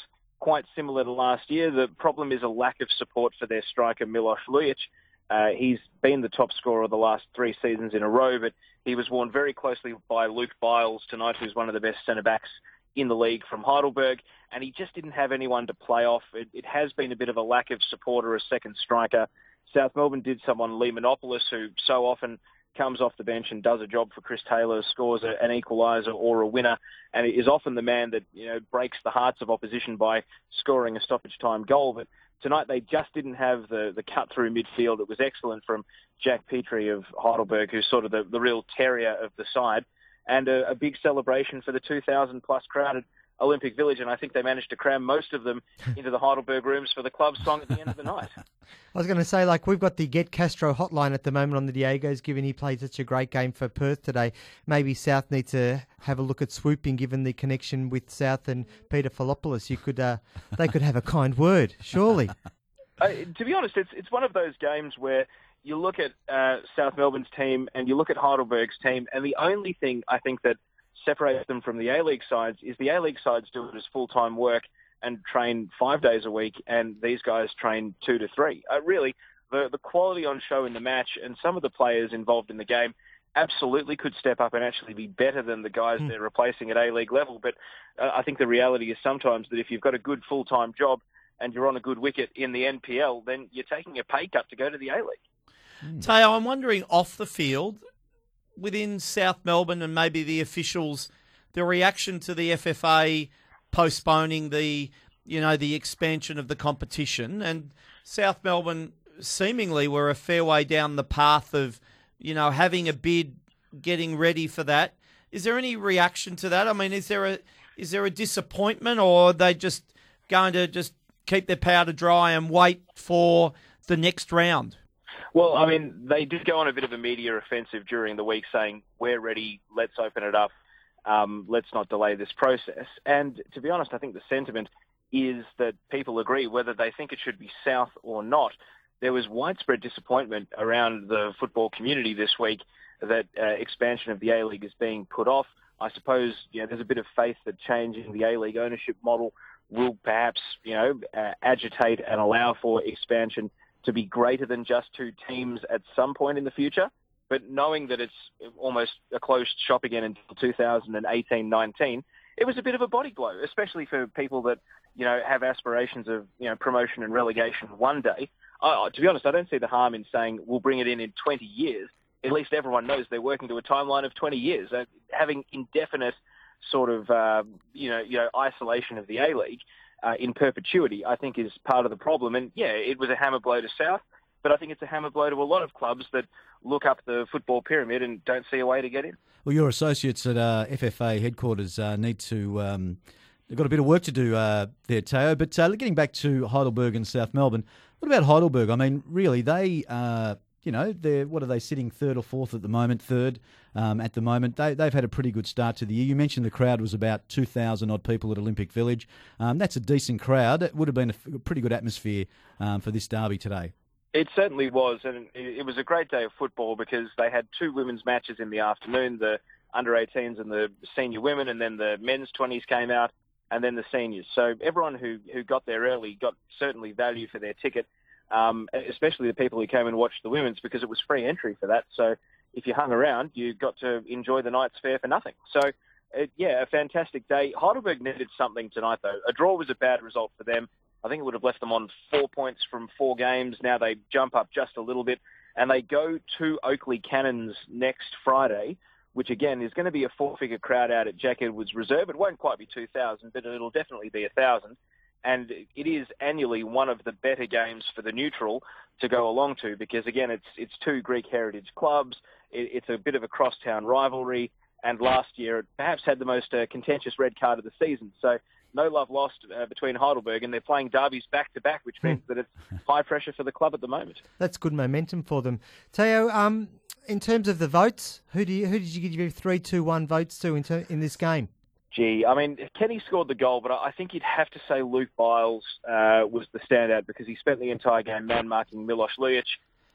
quite similar to last year. The problem is a lack of support for their striker, Milos Lujic. Uh, he's been the top scorer the last three seasons in a row, but he was worn very closely by Luke Biles tonight, who's one of the best centre-backs in the league from Heidelberg, and he just didn't have anyone to play off. It, it has been a bit of a lack of support or a second striker. South Melbourne did someone, Lee Manopoulos, who so often comes off the bench and does a job for Chris Taylor, scores an equaliser or a winner, and is often the man that you know breaks the hearts of opposition by scoring a stoppage-time goal. But tonight they just didn't have the, the cut-through midfield. It was excellent from Jack Petrie of Heidelberg, who's sort of the, the real terrier of the side, and a, a big celebration for the two thousand plus crowded Olympic Village, and I think they managed to cram most of them into the Heidelberg rooms for the club song at the end of the night. I was going to say, like, we've got the Get Castro hotline at the moment on the Diegos, given he played such a great game for Perth today. Maybe South need to have a look at swooping, given the connection with South and Peter Philopoulos. You could, uh, they could have a kind word, surely. Uh, to be honest, it's it's one of those games where you look at uh, South Melbourne's team and you look at Heidelberg's team, and the only thing I think that separates them from the A-League sides is the A-League sides do it as full-time work and train five days a week, and these guys train two to three. Uh, really, the, the quality on show in the match and some of the players involved in the game absolutely could step up and actually be better than the guys mm. they're replacing at A-League level. But uh, I think the reality is sometimes that if you've got a good full-time job and you're on a good wicket in the N P L, then you're taking a pay cut to go to the A-League. Mm. Teo, I'm wondering off the field, within South Melbourne and maybe the officials, the reaction to the F F A postponing the, you know, the expansion of the competition. And South Melbourne seemingly were a fair way down the path of, you know, having a bid, getting ready for that. Is there any reaction to that? I mean, is there a is there a disappointment, or are they just going to just keep their powder dry and wait for the next round? Well, I mean, they did go on a bit of a media offensive during the week saying, we're ready, let's open it up, um, let's not delay this process. And to be honest, I think the sentiment is that people agree whether they think it should be south or not. There was widespread disappointment around the football community this week that uh, expansion of the A-League is being put off. I suppose, you know, there's a bit of faith that change in the A-League ownership model will perhaps, you know, uh, agitate and allow for expansion to be greater than just two teams at some point in the future. But knowing that it's almost a closed shop again until two thousand eighteen nineteen, it was a bit of a body blow, especially for people that, you know, have aspirations of, you know, promotion and relegation one day. I, to be honest, I don't see the harm in saying we'll bring it in in twenty years. At least everyone knows they're working to a timeline of twenty years. Uh, having indefinite sort of, uh, you know, you know, isolation of the A-League uh, in perpetuity, I think, is part of the problem. And, yeah, it was a hammer blow to South, but I think it's a hammer blow to a lot of clubs that look up the football pyramid and don't see a way to get in. Well, your associates at uh, F F A headquarters uh, need to... Um, they've got a bit of work to do uh, there, Teo. But uh, getting back to Heidelberg and South Melbourne, what about Heidelberg? I mean, really, they... Uh, You know, they're, what are they, sitting third or fourth at the moment? Third um, at the moment. They, they've had a pretty good start to the year. You mentioned the crowd was about two thousand odd people at Olympic Village. Um, that's a decent crowd. It would have been a pretty good atmosphere um, for this derby today. It certainly was, and it was a great day of football because they had two women's matches in the afternoon, the under eighteens and the senior women, and then the men's twenties came out, and then the seniors. So everyone who, who got there early got certainly value for their ticket. Um, especially the people who came and watched the women's, because it was free entry for that. So if you hung around, you got to enjoy the night's fare for nothing. So, it, yeah, a fantastic day. Heidelberg needed something tonight, though. A draw was a bad result for them. I think it would have left them on four points from four games. Now they jump up just a little bit, and they go to Oakley Cannons next Friday, which, again, is going to be a four-figure crowd out at Jack Edwards Reserve. It won't quite be two thousand, but it'll definitely be one thousand. And it is annually one of the better games for the neutral to go along to because, again, it's it's two Greek heritage clubs. It's a bit of a crosstown rivalry. And last year, it perhaps had the most uh, contentious red card of the season. So no love lost uh, between Heidelberg, and they're playing derbies back-to-back, which means that it's high pressure for the club at the moment. That's good momentum for them. Teo, um, in terms of the votes, who do you, who did you give your three two one votes to in, ter- in this game? Gee, I mean, Kenny scored the goal, but I think you'd have to say Luke Biles uh, was the standout because he spent the entire game man-marking Milos Lujic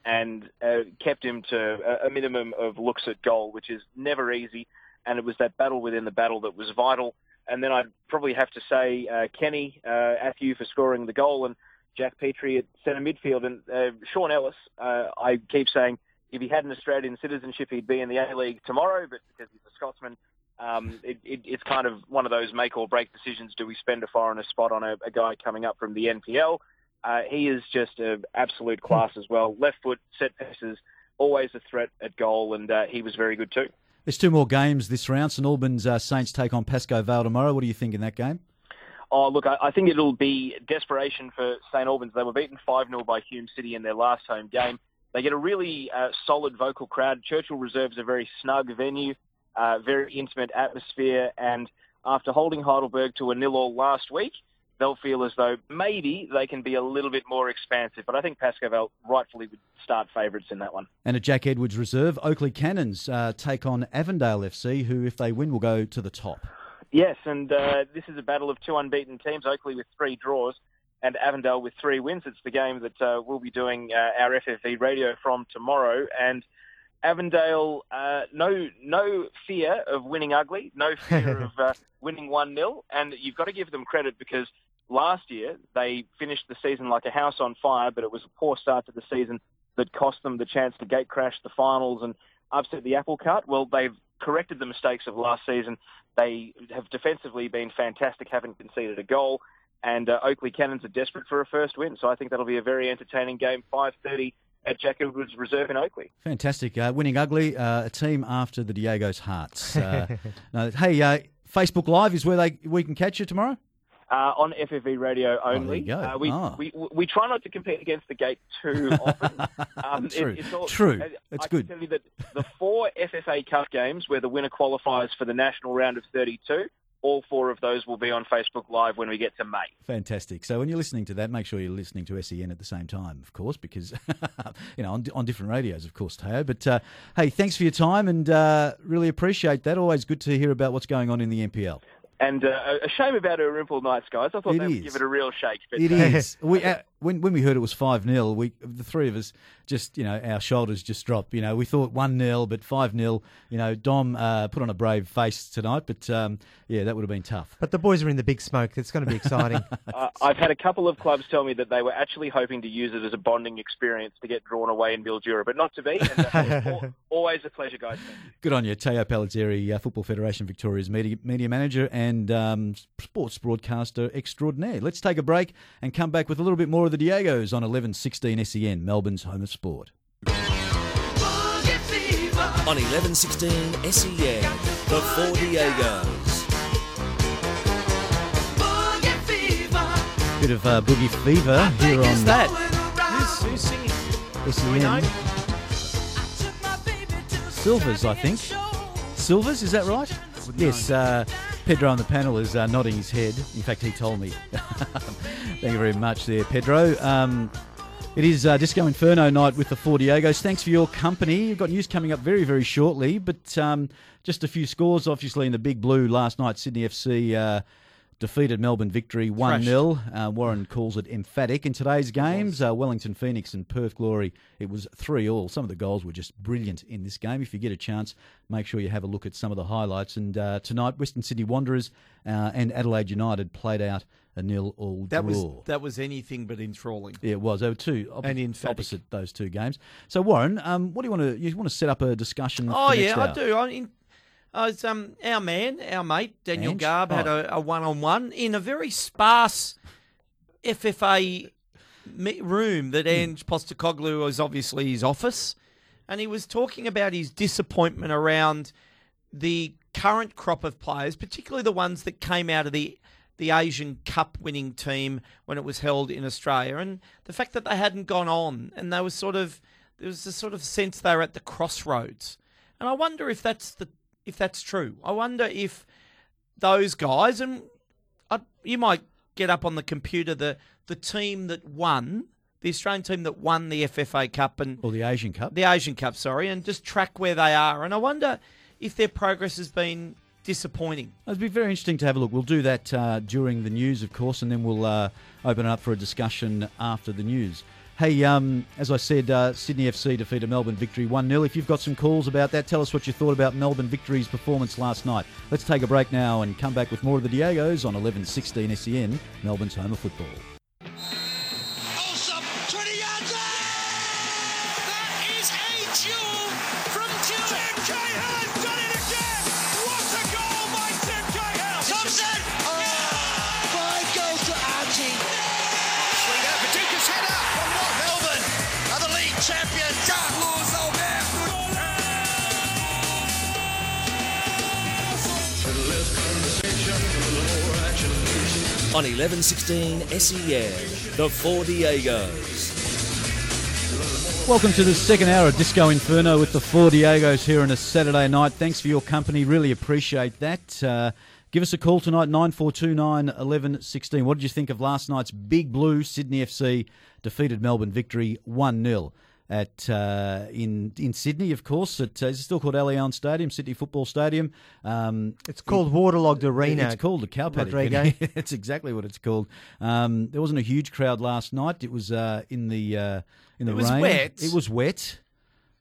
and uh, kept him to a minimum of looks at goal, which is never easy, and it was that battle within the battle that was vital. And then I'd probably have to say uh, Kenny uh, Athiu for scoring the goal and Jack Petrie at centre midfield. And uh, Sean Ellis, uh, I keep saying if he had an Australian citizenship, he'd be in the A-League tomorrow, but because he's a Scotsman, Um, it, it, it's kind of one of those make-or-break decisions. Do we spend a foreigner spot on a, a guy coming up from the N P L? Uh, he is just an absolute class as well. Left foot, set passes, always a threat at goal, and uh, he was very good too. There's two more games this round. St Albans uh, Saints take on Pascoe Vale tomorrow. What do you think in that game? Oh, look, I, I think it'll be desperation for St Albans. They were beaten five nil by Hume City in their last home game. They get a really uh, solid vocal crowd. Churchill Reserve's a very snug venue. Uh, very intimate atmosphere, and after holding Heidelberg to a nil-all last week, they'll feel as though maybe they can be a little bit more expansive. But I think Pascoe Vale rightfully would start favourites in that one. And at Jack Edwards Reserve, Oakley Cannons uh, take on Avondale F C, who, if they win, will go to the top. Yes, and uh, this is a battle of two unbeaten teams, Oakley with three draws and Avondale with three wins. It's the game that uh, we'll be doing uh, our F F V radio from tomorrow, and Avondale, uh, no no fear of winning ugly, no fear of uh, winning one nil, and you've got to give them credit because last year they finished the season like a house on fire, but it was a poor start to the season that cost them the chance to gate crash the finals and upset the apple cart. Well, they've corrected the mistakes of last season. They have defensively been fantastic, haven't conceded a goal, and uh, Oakley Cannons are desperate for a first win, so I think that'll be a very entertaining game, five thirty at Jack Edwards Reserve in Oakley. Fantastic. Uh, winning ugly, uh, a team after the Diego's hearts. Uh, no, hey, uh, Facebook Live is where they we can catch you tomorrow? Uh, on F F V radio only. Oh, uh, we, oh. we we try not to compete against the gate too often. Um, True. It, it's all, True. It's I good. I can tell you that the four F F A Cup games where the winner qualifies for the national round of thirty-two, all four of those will be on Facebook Live when we get to May. Fantastic. So when you're listening to that, make sure you're listening to S E N at the same time, of course, because, you know, on, on different radios, of course, Teo. But, uh, hey, thanks for your time and uh, really appreciate that. Always good to hear about what's going on in the N P L. And uh, a shame about Irymple Knights, guys. I thought it they is. would give it a real shake. But it uh, is. We, uh, when when we heard it was five nil, we the three of us just, you know, our shoulders just dropped. You know, we thought one nil, but five nil. You know, Dom uh, put on a brave face tonight, but, um, yeah, that would have been tough. But the boys are in the big smoke. It's going to be exciting. uh, I've had a couple of clubs tell me that they were actually hoping to use it as a bonding experience to get drawn away in Mildura, but not to be. And, uh, always a pleasure, guys. Good on you. Teo Palazzeri, uh, Football Federation Victoria's media, media manager and And um, sports broadcaster extraordinaire. Let's take a break and come back with a little bit more of the Diegos on eleven sixteen S E N, Melbourne's home of sport. On eleven sixteen S E N, the Four Diegos. Bit of uh, boogie fever here on that. Who's, who's singing? S E N. Silvers, I think. Silvers, is that right? Yes, uh, Pedro on the panel is uh, nodding his head. In fact, he told me. Thank you very much there, Pedro. Um, it is uh, Disco Inferno night with the Four Diegos. Thanks for your company. We've got news coming up very, very shortly, but um, just a few scores, obviously, in the big blue last night. Sydney F C uh, defeated Melbourne Victory one nil. Uh, Warren calls it emphatic. In today's games, uh, Wellington Phoenix and Perth Glory, it was three all. Some of the goals were just brilliant in this game. If you get a chance, make sure you have a look at some of the highlights. And uh, tonight, Western Sydney Wanderers uh, and Adelaide United played out a nil all draw. That was, that was anything but enthralling. Yeah, it was. There were two op- and opposite those two games. So, Warren, um, what do you want to you want to set up a discussion? Oh, yeah, hour? I do. I mean, I was, um, our man, our mate, Daniel Ange? Garb, had oh. a, a one-on-one in a very sparse F F A room that Ange Postecoglou was obviously his office. And he was talking about his disappointment around the current crop of players, particularly the ones that came out of the the Asian Cup winning team when it was held in Australia, and the fact that they hadn't gone on, and they were sort of there was a sort of sense they were at the crossroads. And I wonder if that's the if that's true. I wonder if those guys, and I, you might get up on the computer the the team that won. The Australian team that won the F F A Cup and or the Asian Cup, the Asian Cup, sorry, and just track where they are. And I wonder if their progress has been disappointing. It'd be very interesting to have a look. We'll do that uh, during the news, of course, and then we'll uh, open it up for a discussion after the news. Hey, um, as I said, uh, Sydney F C defeated Melbourne Victory one nil. If you've got some calls about that, tell us what you thought about Melbourne Victory's performance last night. Let's take a break now and come back with more of the Diegos on eleven sixteen S E N, Melbourne's home of football. On eleven sixteen S E N, the Four Diegos. Welcome to the second hour of Disco Inferno with the Four Diegos here on a Saturday night. Thanks for your company. Really appreciate that. Uh, give us a call tonight, nine four two nine, one one one six. What did you think of last night's big blue? Sydney F C defeated Melbourne Victory one nil at uh, in in Sydney, of course. At, uh, it's still called Allianz Stadium, Sydney Football Stadium. Um, it's called it, Waterlogged Arena. It's called a cow paddock. That's exactly what it's called. Um, there wasn't a huge crowd last night. It was uh, in the uh, in the rain. It was rain. wet. It was wet,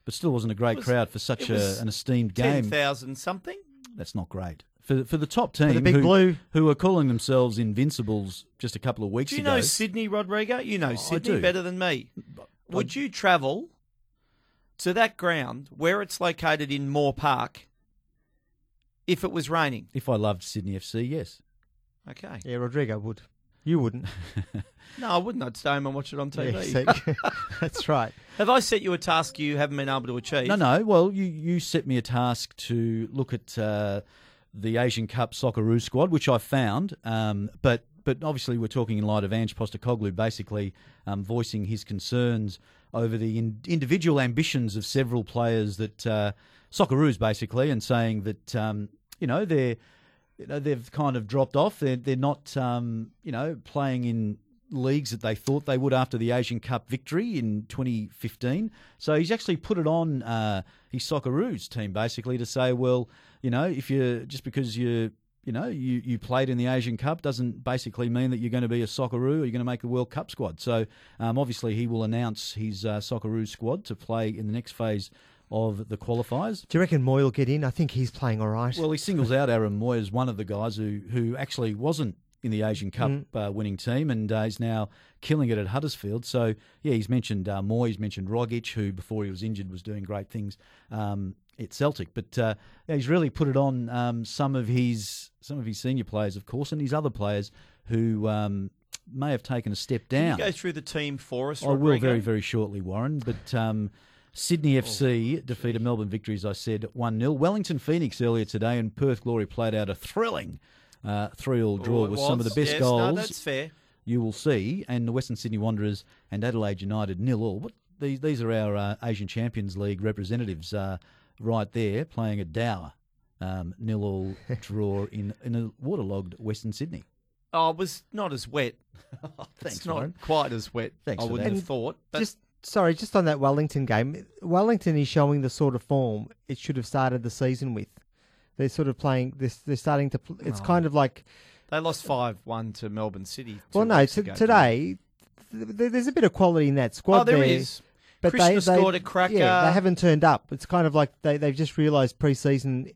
but still wasn't a great was, crowd for such a, an esteemed game. ten thousand something. That's not great. For, for the top team, the big who, blue. who are calling themselves Invincibles just a couple of weeks ago. Do you ago. know Sydney, Rodrigo? You know oh, Sydney better than me. Would you travel to that ground where it's located in Moore Park if it was raining? If I loved Sydney F C, yes. Okay. Yeah, Rodrigo would. You wouldn't. No, I wouldn't. I'd stay home and watch it on T V. Yeah, that's right. Have I set you a task you haven't been able to achieve? No, no. Well, you, you set me a task to look at Uh, the Asian Cup Socceroo squad, which I found. Um, but but obviously we're talking in light of Ange Postecoglou basically um, voicing his concerns over the in- individual ambitions of several players that uh, Socceroos basically, and saying that um, you know they're you know they've kind of dropped off. They're they're not um, you know playing in leagues that they thought they would after the Asian Cup victory in twenty fifteen. So he's actually put it on uh, his Socceroos team basically to say, well, you know, if you just because you you know you, you played in the Asian Cup doesn't basically mean that you're going to be a Socceroo or you're going to make a World Cup squad. So um, obviously he will announce his uh, Socceroo squad to play in the next phase of the qualifiers. Do you reckon Moy will get in? I think he's playing all right. Well, he singles out Aaron Moy as one of the guys who who actually wasn't in the Asian Cup mm. uh, winning team, and uh, is now killing it at Huddersfield. So, yeah, he's mentioned uh, Moy, he's mentioned Rogic, who before he was injured was doing great things um, at Celtic. But uh, yeah, he's really put it on um, some of his some of his senior players, of course, and his other players who um, may have taken a step down. Can you go through the team for us? I Rodrigo? will very, very shortly, Warren. But um, Sydney F C oh, defeated Melbourne Victory, as I said, one nil. Wellington Phoenix earlier today, and Perth Glory played out a thrilling Uh, three-all draw Ooh, with was. some of the best yes, goals no, that's fair. you will see, and the Western Sydney Wanderers and Adelaide United nil all. But these these are our uh, Asian Champions League representatives uh, right there playing a dour um, nil all draw in, in a waterlogged Western Sydney. Oh, it was not as wet. oh, thanks, it's not Warren. quite as wet, Thanks I wouldn't have thought. But just, sorry, just on that Wellington game, Wellington is showing the sort of form it should have started the season with. They're sort of playing this. They're starting to. It's oh. kind of like they lost five one to Melbourne City. Well, no, t- ago, today th- th- there's a bit of quality in that squad. Oh, there, there. is. But Krishna they, scored they, a cracker. Yeah, they haven't turned up. It's kind of like they they've just realised pre-season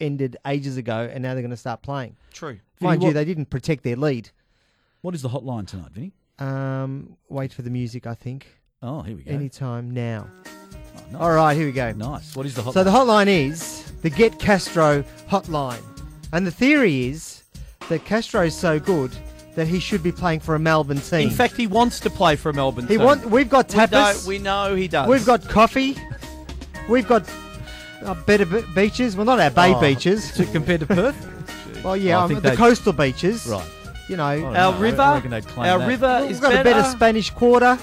ended ages ago, and now they're going to start playing. True, mind Vinny, you, what, they didn't protect their lead. What is the hotline tonight, Vinny? Um, wait for the music. I think. Oh, here we go. Anytime now. Oh, nice. All right, here we go. Nice. What is the hotline? So the hotline is the Get Castro hotline. And the theory is that Castro is so good that he should be playing for a Melbourne team. In fact, he wants to play for a Melbourne he team. Want, we've got tapas. We know, we know he does. We've got coffee. We've got our better beaches. Well, not our bay oh, beaches. To compared to Perth? well, yeah, oh, um, the they'd... coastal beaches. Right. You know. Oh, our no, river. Our that. river We've is got better. a better Spanish quarter.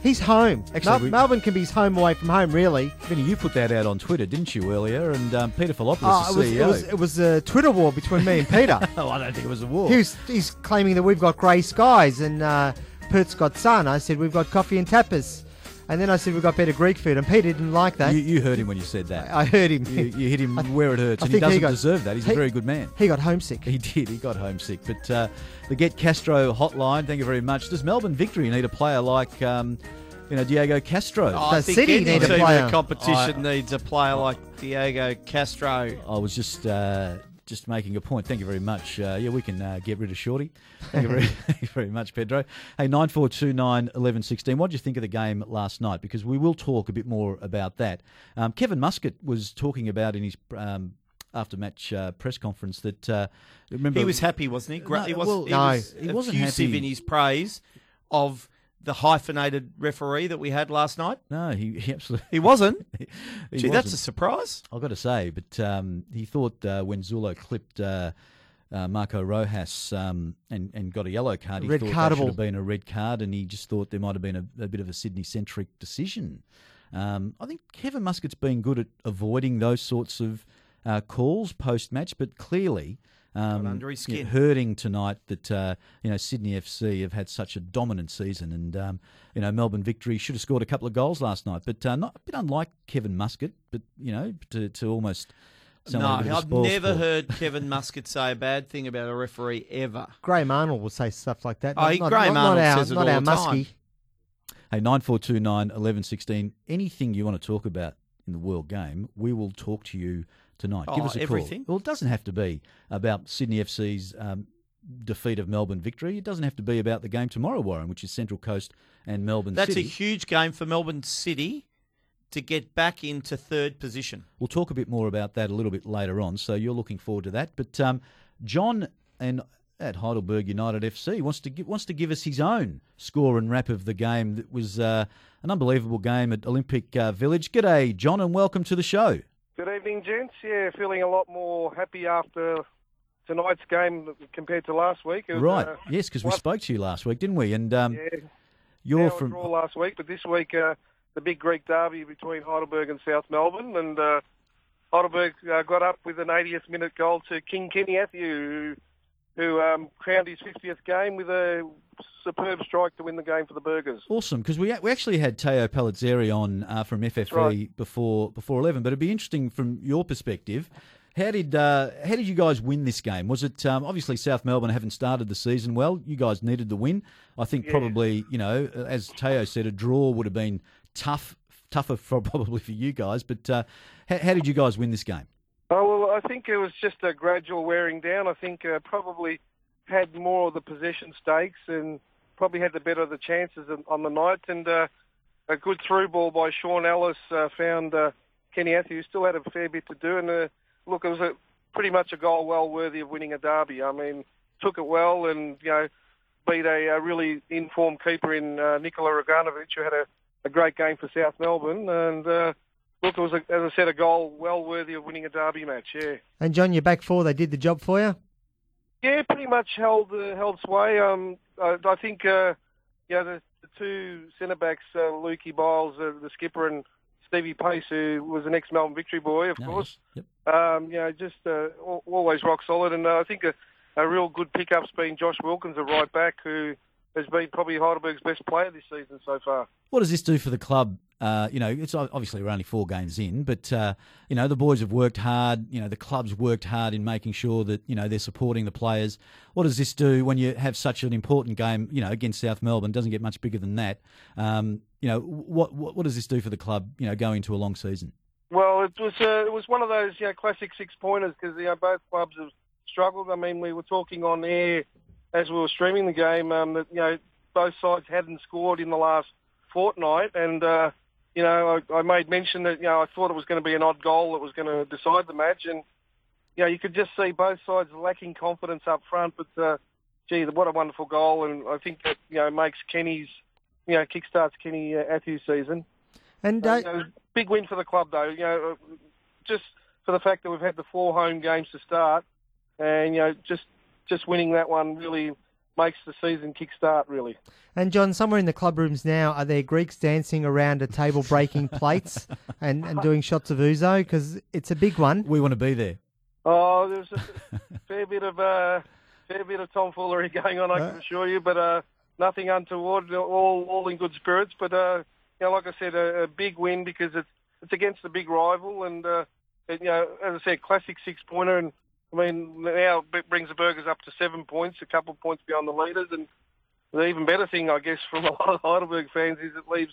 He's home. Actually, Mel- we... Melbourne can be his home away from home, really. Vinny, you put that out on Twitter, didn't you, earlier? And um, Peter Philopoulos, oh, the C E O. It was, it was a Twitter war between me and Peter. oh, I don't think it was a war. He was, he's claiming that we've got grey skies and uh, Perth's got sun. I said, we've got coffee and tapas. And then I said, we've got better Greek food. And Peter didn't like that. You, you heard him when you said that. I, I heard him. You, you hit him I, where it hurts. I and he doesn't he got, deserve that. He's he, a very good man. He got homesick. He did. He got homesick. But uh, the Get Castro hotline, thank you very much. Does Melbourne Victory need a player like um, you know, Diego Castro? Oh, the City need a player. The competition I, needs a player like Diego Castro. I was just... Uh, Just making a point. Thank you very much. Uh, yeah, we can uh, get rid of Shorty. Thank you very, thank you very much, Pedro. Hey, nine four two nine, one one one six. What did you think of the game last night? Because we will talk a bit more about that. Um, Kevin Muscat was talking about in his um, after-match uh, press conference that... Uh, remember, he was happy, wasn't he? Gra- no, he wasn't, well, he was no, he wasn't effusive happy in his praise of... the hyphenated referee that we had last night? No, he, he absolutely... He wasn't? he Gee, wasn't. That's a surprise. I've got to say, but um, he thought uh, when Zullo clipped uh, uh, Marco Rojas um, and, and got a yellow card, he red thought cardable. that should have been a red card, and he just thought there might have been a, a bit of a Sydney-centric decision. Um, I think Kevin Muscat's been good at avoiding those sorts of uh, calls post-match, but clearly... Um, under his skin. You know, hurting tonight that uh, you know Sydney F C have had such a dominant season, and um, you know Melbourne Victory should have scored a couple of goals last night, but uh, not a bit unlike Kevin Muscat, but you know to to almost. No, I've never sport. heard Kevin Muscat say a bad thing about a referee ever. Graham Arnold would say stuff like that. Oh, not, Graham not, Arnold not our, says it not all our the time. Muskie. Hey, nine four two nine eleven sixteen. Anything you want to talk about in the world game, we will talk to you tonight. Oh, give us a everything. call. Well, it doesn't have to be about Sydney F C's um, defeat of Melbourne Victory. It doesn't have to be about the game tomorrow, Warren, which is Central Coast and Melbourne That's City. That's a huge game for Melbourne City to get back into third position. We'll talk a bit more about that a little bit later on, so you're looking forward to that. But um, John and at Heidelberg United F C wants to, give, wants to give us his own score and wrap of the game. That was uh, an unbelievable game at Olympic uh, Village. G'day, John, and welcome to the show. Good evening, gents. Yeah, feeling a lot more happy after tonight's game compared to last week. It was, right, uh, yes, because we spoke to you last week, didn't we? And um, yeah, you're from draw last week, but this week uh, the big Greek derby between Heidelberg and South Melbourne, and uh, Heidelberg uh, got up with an eightieth minute goal to King Kenny Athiu, who, who um, crowned his fiftieth game with a superb strike to win the game for the Burgers. Awesome, because we we actually had Teo Palazzeri on uh, from F F E right. before before eleven. But it'd be interesting from your perspective. How did uh, how did you guys win this game? Was it um, obviously South Melbourne haven't started the season well? You guys needed the win. I think yeah. probably you know, as Teo said, a draw would have been tough, tougher for, probably for you guys. But uh, how, how did you guys win this game? Oh well, I think it was just a gradual wearing down. I think uh, probably had more of the possession stakes and probably had the better of the chances on the night. And uh, a good through ball by Sean Ellis uh, found uh, Kenny Athiu, who still had a fair bit to do. And uh, look, it was a, pretty much a goal well worthy of winning a derby. I mean, took it well and, you know, beat a, a really informed keeper in uh, Nikola Roganovic, who had a, a great game for South Melbourne. And uh, look, it was, a, as I said, a goal well worthy of winning a derby match, yeah. And John, your back four, they did the job for you? Yeah, pretty much held uh, held sway. Um, I, I think uh, you know, the, the two centre backs, uh, Lukey Biles, uh, the skipper, and Stevie Pace, who was an ex Melbourne Victory boy, of nice. course. Yep. Um, you know, just uh, al- always rock solid. And uh, I think a, a real good pickup's been Josh Wilkins, a right back, who has been probably Heidelberg's best player this season so far. What does this do for the club? Uh, you know, it's obviously we're only four games in, but, uh, you know, the boys have worked hard. You know, the club's worked hard in making sure that, you know, they're supporting the players. What does this do when you have such an important game, you know, against South Melbourne? Doesn't get much bigger than that. Um, you know, what, what what does this do for the club, you know, going into a long season? Well, it was uh, it was one of those, you know, classic six-pointers because, you know, both clubs have struggled. I mean, we were talking on air as we were streaming the game um, that, you know, both sides hadn't scored in the last fortnight and, uh, You know, I, I made mention that, you know, I thought it was going to be an odd goal that was going to decide the match. And, you know, you could just see both sides lacking confidence up front. But, uh, gee, what a wonderful goal. And I think that, you know, makes Kenny's, you know, kickstarts Kenny uh, Athiu's season. And uh, uh, you know, big win for the club, though. You know, just for the fact that we've had the four home games to start. And, you know, just just winning that one really makes the season kickstart, really. And, John, somewhere in the club rooms now, are there Greeks dancing around a table breaking plates and, and doing shots of ouzo? Because it's a big one. We want to be there. Oh, there's a fair bit of uh, fair bit of tomfoolery going on, I can assure you, but uh, nothing untoward, all all in good spirits. But, uh, you know, like I said, a, a big win because it's, it's against the big rival. And, uh, it, you know, as I said, classic six-pointer and, I mean, now it brings the Burgers up to seven points, a couple of points beyond the leaders. And the even better thing, I guess, from a lot of Heidelberg fans is it leaves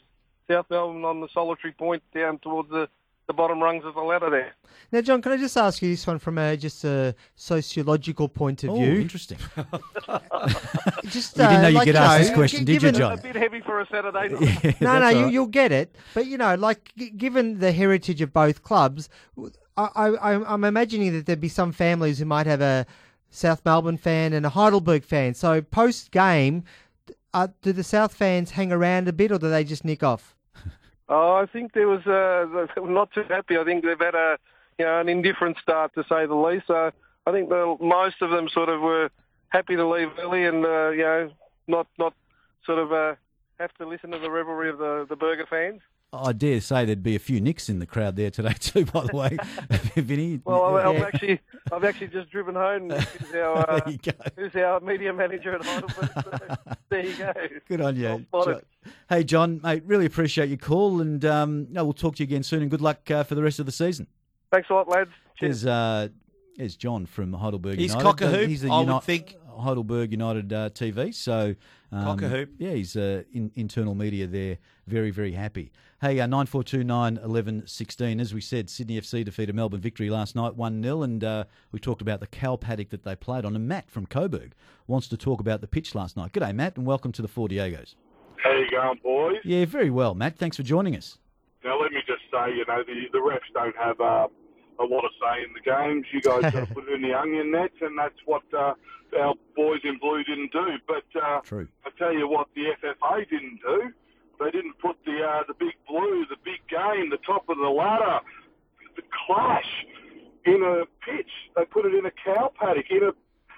South Melbourne on the solitary point down towards the, the bottom rungs of the ladder there. Now, John, can I just ask you this one from a, just a sociological point of oh, view? Oh, interesting. just, you didn't know uh, you like, get asked you know, this question, did you, John? It's a bit heavy for a Saturday night. yeah, no, no, you, right. you'll get it. But, you know, like, g- given the heritage of both clubs, I, I, I'm imagining that there'd be some families who might have a South Melbourne fan and a Heidelberg fan. So post-game, uh, do the South fans hang around a bit or do they just nick off? Oh, I think there was uh, they were not too happy. I think they've had a, you know, an indifferent start, to say the least. So I think the, most of them sort of were happy to leave early and uh, you know, not, not sort of uh, have to listen to the revelry of the, the Burger fans. I dare say there'd be a few nicks in the crowd there today too, by the way, Vinny. Well, I've, yeah. actually, I've actually just driven home. Who's our, uh, who's our media manager at Heidelberg? There you go. Good on you. John. Hey, John, mate, really appreciate your call, and um, no, we'll talk to you again soon, and good luck uh, for the rest of the season. Thanks a lot, lads. Cheers. There's, uh, there's John from Heidelberg He's United. Cock a hoop, He's cock-a-hoop, I Uni- would think. Heidelberg United uh, T V. So, um, cock a hoop. Yeah, he's uh, in internal media there. Very, very happy. Hey, uh, nine four two nine, one one one six. As we said, Sydney F C defeated Melbourne Victory last night, one nil. And uh, we talked about the cow paddock that they played on. And Matt from Coburg wants to talk about the pitch last night. G'day, Matt, and welcome to the Four Diegos. How you going, boys? Yeah, very well, Matt. Thanks for joining us. Now, let me just say, you know, the, the refs don't have uh, a lot of say in the games. You guys got to put it in the onion nets, and that's what uh, our boys in blue didn't do. But uh, True. I tell you what the F F A didn't do. They didn't put the uh, the big blue, the big game, the top of the ladder, the clash in a pitch. They put it in a cow paddock. In a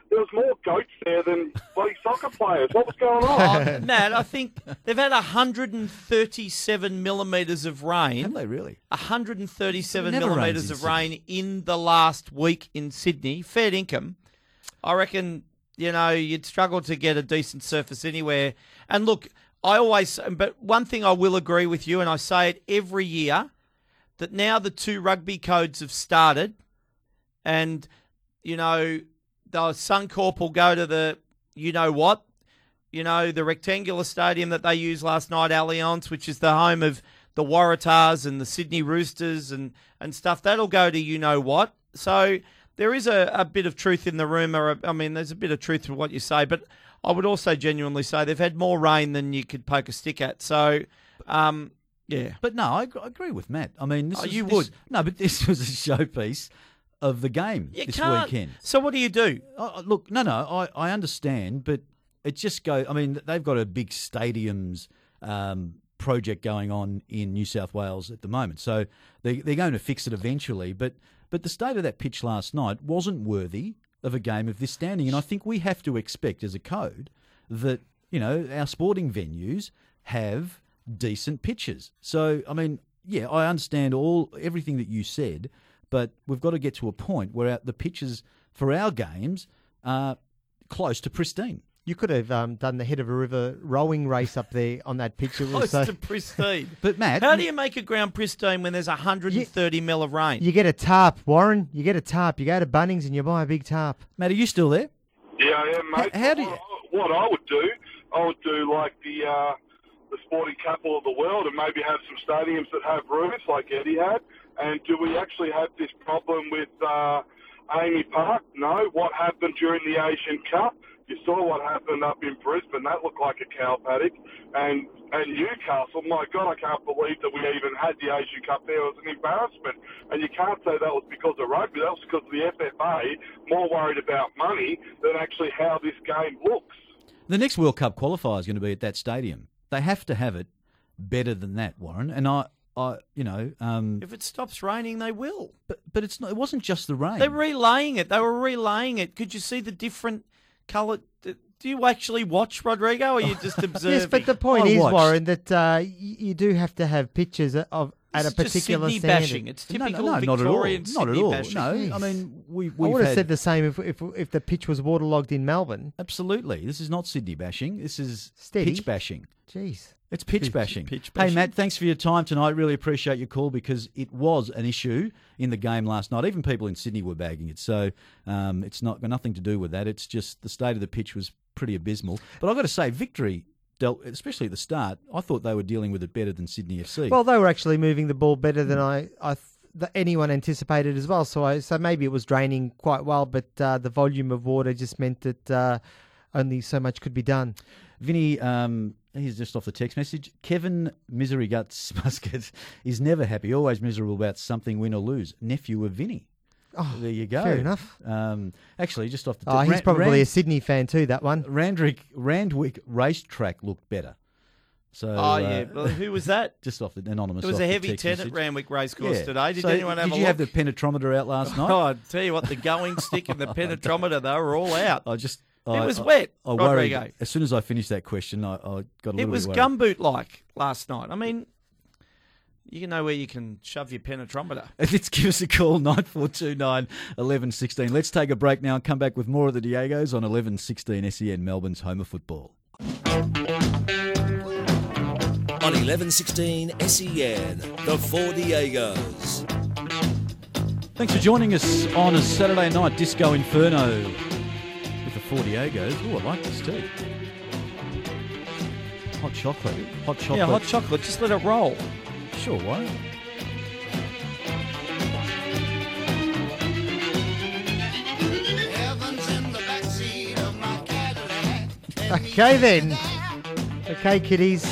there was more goats there than bloody soccer players. What was going on? Oh, Matt, I think they've had one hundred thirty-seven millimetres of rain. Have they really? one hundred thirty-seven millimetres of rain in the last week in Sydney. Fair income. I reckon, you know, you'd struggle to get a decent surface anywhere. And look, I always, but one thing I will agree with you, and I say it every year, that now the two rugby codes have started and, you know, the Suncorp will go to the, you know what, you know, the rectangular stadium that they used last night, Allianz, which is the home of the Waratahs and the Sydney Roosters and, and stuff. That'll go to you know what. So there is a, a bit of truth in the rumour. I mean, there's a bit of truth in what you say, but I would also genuinely say they've had more rain than you could poke a stick at. So, um, yeah. But no, I agree with Matt. I mean, this oh, is, you this, would. No, but this was a showpiece of the game you this can't. weekend. So what do you do? Oh, look, no, no, I, I understand, but it just go. I mean, they've got a big stadiums um, project going on in New South Wales at the moment, so they, they're going to fix it eventually. But but the state of that pitch last night wasn't worthy of a game of this standing, and I think we have to expect as a code that, you know, our sporting venues have decent pitches. So I mean, yeah, I understand all everything that you said. But we've got to get to a point where the pitches for our games are close to pristine. You could have um, done the head of a river rowing race up there on that pitch. Close so. to pristine. But, Matt... How do you make a ground pristine when there's one hundred thirty you, mil of rain? You get a tarp, Warren. You get a tarp. You go to Bunnings and you buy a big tarp. Matt, are you still there? Yeah, I am, mate. How, how do you... What I would do, I would do like the... Uh... the sporting capital of the world and maybe have some stadiums that have roofs like Eddie had. And do we actually have this problem with uh, Amy Park? No. What happened during the Asian Cup? You saw what happened up in Brisbane. That looked like a cow paddock. And and Newcastle, my God, I can't believe that we even had the Asian Cup there. It was an embarrassment. And you can't say that was because of rugby. That was because of the F F A, more worried about money than actually how this game looks. The next World Cup qualifier is going to be at that stadium. They have to have it better than that, Warren. And I, I you know, um, if it stops raining, they will. But but it's not. It wasn't just the rain. They're relaying it. They were relaying it. Could you see the different colour? Do you actually watch, Rodrigo, or are you just observing? Yes, but the point I is, watched. Warren, that uh, you do have to have pictures of at it's a particular just Sydney standard. Bashing. It's typical no, no, no, Victorian not at all. Not at all. Bashing. No, I mean we. I would have had... said the same if, if if the pitch was waterlogged in Melbourne. Absolutely, this is not Sydney bashing. This is Steady. pitch bashing. Jeez. It's pitch, pitch, bashing. pitch bashing. Hey, Matt, thanks for your time tonight. Really appreciate your call because it was an issue in the game last night. Even people in Sydney were bagging it. So um, it's not got nothing to do with that. It's just the state of the pitch was pretty abysmal. But I've got to say, Victory dealt, especially at the start, I thought they were dealing with it better than Sydney F C. Well, they were actually moving the ball better than I, I th- anyone anticipated as well. So I, so maybe it was draining quite well, but uh, the volume of water just meant that uh, only so much could be done. Vinny... Um, He's just off the text message. Kevin Misery Guts Musket is never happy, always miserable about something, win or lose. Nephew of Vinny. Oh, there you go. Fair enough. Um, actually, just off the text message. Oh, he's Rand- probably Rand- a Sydney fan too, that one. Randwick, Randwick Racetrack looked better. So, oh, uh, yeah. Well, who was that? Just off the anonymous. It was a heavy ten at Randwick Racecourse yeah. today. Did so anyone have did a Did you look? have the penetrometer out last night? Oh, I tell you what, the going stick and the penetrometer, they were all out. I just... It was I, wet, I, I Rodrigo. Worried. As soon as I finished that question, I, I got a little bit It was bit gumboot-like last night. I mean, you know where you can shove your penetrometer. Let's give us a call, nine four two nine, one one one six. Let's take a break now and come back with more of the Diegos on eleven sixteen S E N, Melbourne's home of football. On eleven sixteen S E N, the Four Diegos. Thanks for joining us on a Saturday night, Disco Inferno. Four Diegos. Oh, I like this too. Hot chocolate. Hot chocolate. Yeah, hot chocolate. Just let it roll. Sure, why not? Okay, then. Okay, kiddies.